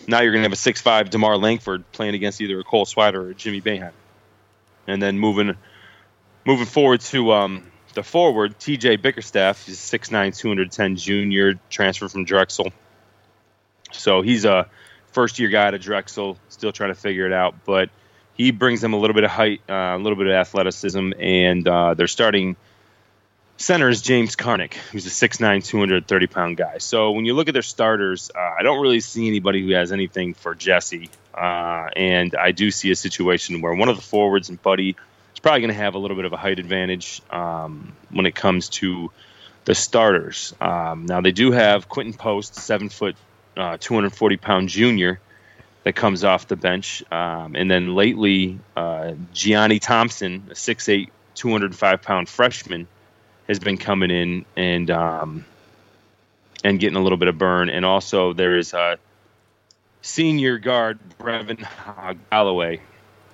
now you're going to have a six five DeMar Langford playing against either a Cole Swider or a Jimmy Bahan. And then moving moving forward to um, – the forward, T J Bickerstaff, is six nine, two hundred ten junior, transfer from Drexel. So he's a first-year guy to Drexel, still trying to figure it out. But he brings them a little bit of height, uh, a little bit of athleticism, and uh, their starting center is James Karnick, who's a six nine, two hundred thirty pound guy. So when you look at their starters, uh, I don't really see anybody who has anything for Jesse. Uh, and I do see a situation where one of the forwards and Buddy – probably going to have a little bit of a height advantage um, when it comes to the starters. Um, now they do have Quentin Post, seven foot, uh, two hundred forty pound junior, that comes off the bench, um, and then lately uh, Gianni Thompson, a six eight, two hundred five pound freshman, has been coming in and um, and getting a little bit of burn. And also there is a senior guard, Brevin Galloway,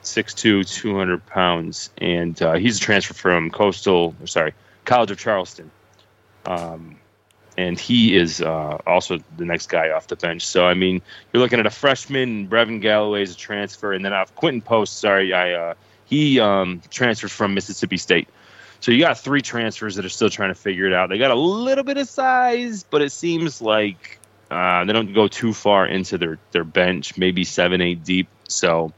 six two, two hundred pounds, and uh, he's a transfer from Coastal, sorry, College of Charleston. Um, and he is uh, also the next guy off the bench. So, I mean, you're looking at a freshman, Brevin Galloway's a transfer, and then I have Quentin Post, sorry, I uh, he um, transferred from Mississippi State. So you got three transfers that are still trying to figure it out. They got a little bit of size, but it seems like uh, they don't go too far into their, their bench, maybe seven, eight deep. So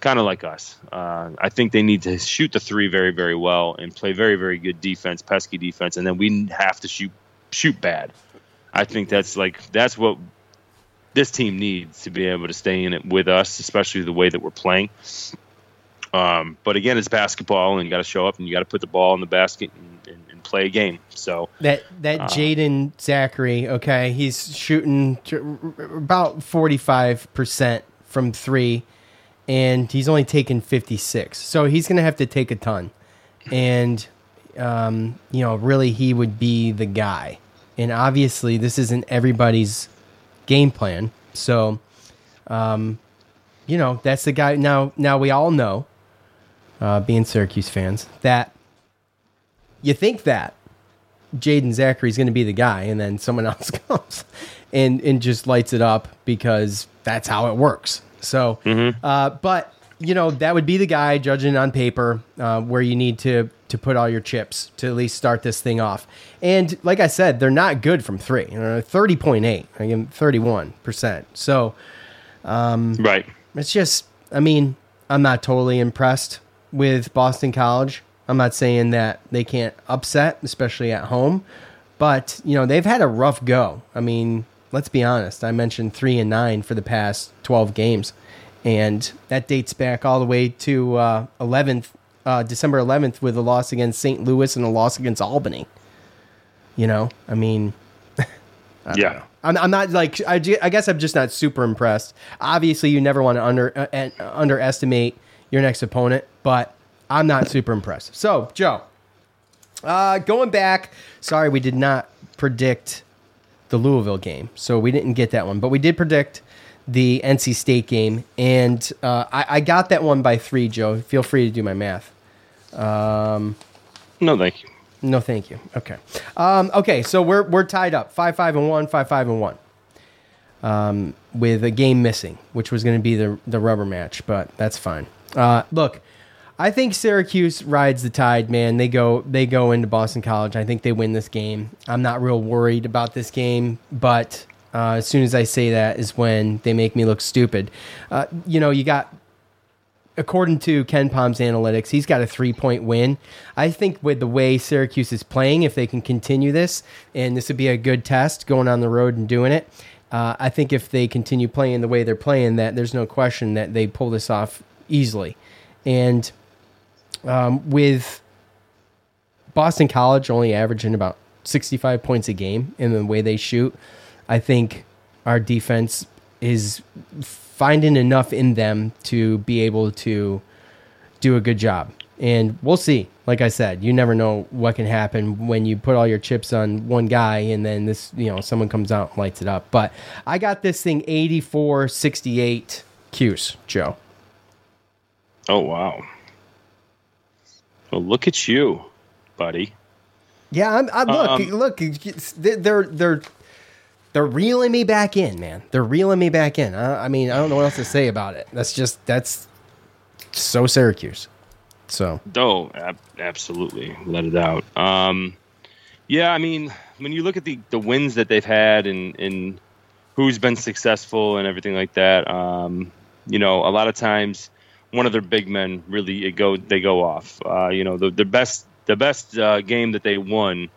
kind of like us. Uh, I think they need to shoot the three very, very well and play very, very good defense, pesky defense, and then we have to shoot shoot bad. I think that's like that's what this team needs to be able to stay in it with us, especially the way that we're playing. Um, but again, it's basketball, and you got to show up, and you got to put the ball in the basket and, and, and play a game. So that that uh, Jaden Zachary, okay, he's shooting about forty-five percent from three, and he's only taken fifty-six. So he's going to have to take a ton, and um, you know, really, he would be the guy. And obviously, this isn't everybody's game plan. So, um, you know, that's the guy. Now, now we all know. Uh, being Syracuse fans, that you think that Jaden Zachary is going to be the guy, and then someone else comes and, and just lights it up because that's how it works. So, mm-hmm. uh, but, you know, that would be the guy, judging on paper, uh, where you need to, to put all your chips to at least start this thing off. And like I said, they're not good from three. You know, thirty point eight, I mean, thirty-one percent. So, um, right. It's just, I mean, I'm not totally impressed with Boston College. I'm not saying that they can't upset, especially at home, but you know, they've had a rough go. I mean, let's be honest. I mentioned three and nine for the past twelve games, and that dates back all the way to uh, eleventh, uh, December eleventh, with a loss against Saint Louis and a loss against Albany. You know, I mean, I yeah, know. I'm, I'm not like I, I guess I'm just not super impressed. Obviously, you never want to under uh, uh, underestimate your next opponent, but I'm not super impressed. So, Joe, uh, going back, sorry, we did not predict the Louisville game, so we didn't get that one, but we did predict the N C State game, and uh, I, I got that one by three, Joe. Feel free to do my math. Um, no, thank you. No, thank you. Okay. Um, okay, so we're we're tied up, five, five, and one, five, five, and one. Um, with a game missing, which was going to be the the rubber match, but that's fine. Uh, look, I think Syracuse rides the tide, man. They go, they go into Boston College. I think they win this game. I'm not real worried about this game, but uh, as soon as I say that is when they make me look stupid. Uh, you know, you got, according to Ken Palm's analytics, he's got a three-point win. I think with the way Syracuse is playing, if they can continue this, and this would be a good test going on the road and doing it, uh, I think if they continue playing the way they're playing, that there's no question that they pull this off easily. And um, with Boston College only averaging about sixty-five points a game in the way they shoot, I think our defense is finding enough in them to be able to do a good job. And we'll see. Like I said, you never know what can happen when you put all your chips on one guy and then this, you know, someone comes out and lights it up. But I got this thing eighty-four sixty-eight Cuse, Joe. Oh, wow. Well, look at you, buddy. Yeah, I'm, I'm, look, um, look, they're they're they're reeling me back in, man. They're reeling me back in. I, I mean, I don't know what else to say about it. That's just that's so Syracuse. So, oh, ab- absolutely, let it out. Um, yeah, I mean, when you look at the, the wins that they've had and and who's been successful and everything like that, um, you know, a lot of times, one of their big men really it go they go off. Uh, you know, the the best the best uh, game that they won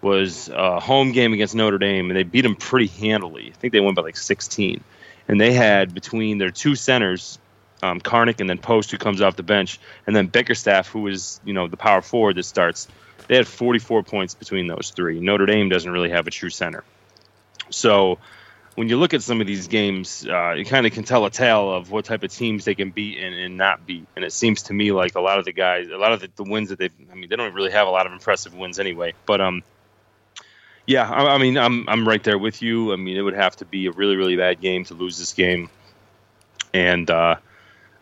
was a home game against Notre Dame, and they beat them pretty handily. I think they won by like sixteen, and they had between their two centers, um, Karnick and then Post, who comes off the bench, and then Bickerstaff, who is, you know, the power forward that starts. They had forty-four points between those three. Notre Dame doesn't really have a true center, so. When you look at some of these games, uh, you kind of can tell a tale of what type of teams they can beat and, and not beat. And it seems to me like a lot of the guys, a lot of the, the wins that they've, I mean, they don't really have a lot of impressive wins anyway. But, um, yeah, I, I mean, I'm I'm right there with you. I mean, it would have to be a really, really bad game to lose this game. And uh,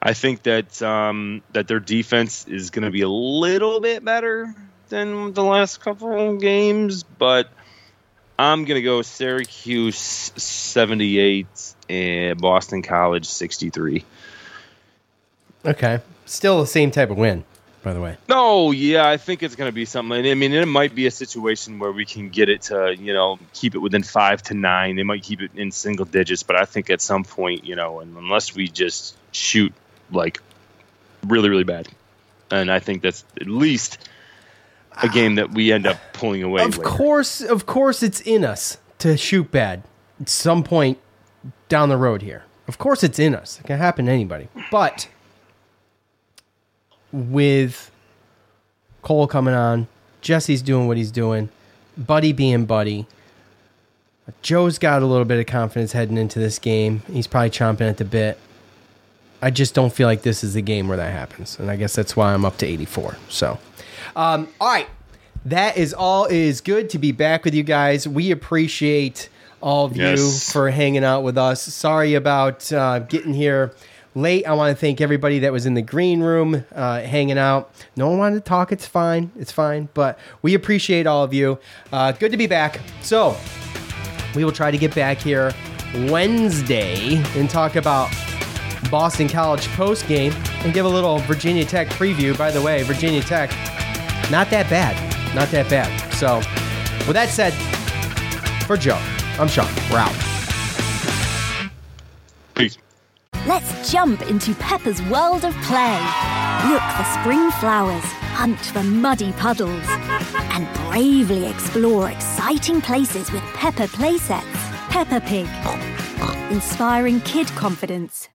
I think that um, that their defense is going to be a little bit better than the last couple of games, but I'm going to go Syracuse seventy-eight and Boston College sixty-three. Okay. Still the same type of win, by the way. No, yeah, I think it's going to be something. I mean, it might be a situation where we can get it to, you know, keep it within five to nine. They might keep it in single digits, but I think at some point, you know, and unless we just shoot, like, really, really bad. And I think that's at least a game that we end up pulling away. Of later. course, of course, it's in us to shoot bad at some point down the road here. Of course, it's in us. It can happen to anybody. But with Cole coming on, Jesse's doing what he's doing, Buddy being Buddy, Joe's got a little bit of confidence heading into this game. He's probably chomping at the bit. I just don't feel like this is the game where that happens, and I guess that's why I'm up to eighty-four. So. Um, all right, that is all. It is good to be back with you guys. We appreciate all of yes. you for hanging out with us. Sorry about uh, getting here late. I want to thank everybody that was in the green room uh, hanging out. No one wanted to talk. It's fine. It's fine. But we appreciate all of you. Uh, good to be back. So we will try to get back here Wednesday and talk about Boston College postgame and give a little Virginia Tech preview. By the way, Virginia Tech, not that bad. Not that bad. So, with that said, for Joe, I'm Sean. We're out. Peace. Let's jump into Peppa's world of play. Look for spring flowers, hunt for muddy puddles, and bravely explore exciting places with Peppa play sets. Peppa Pig. Inspiring kid confidence.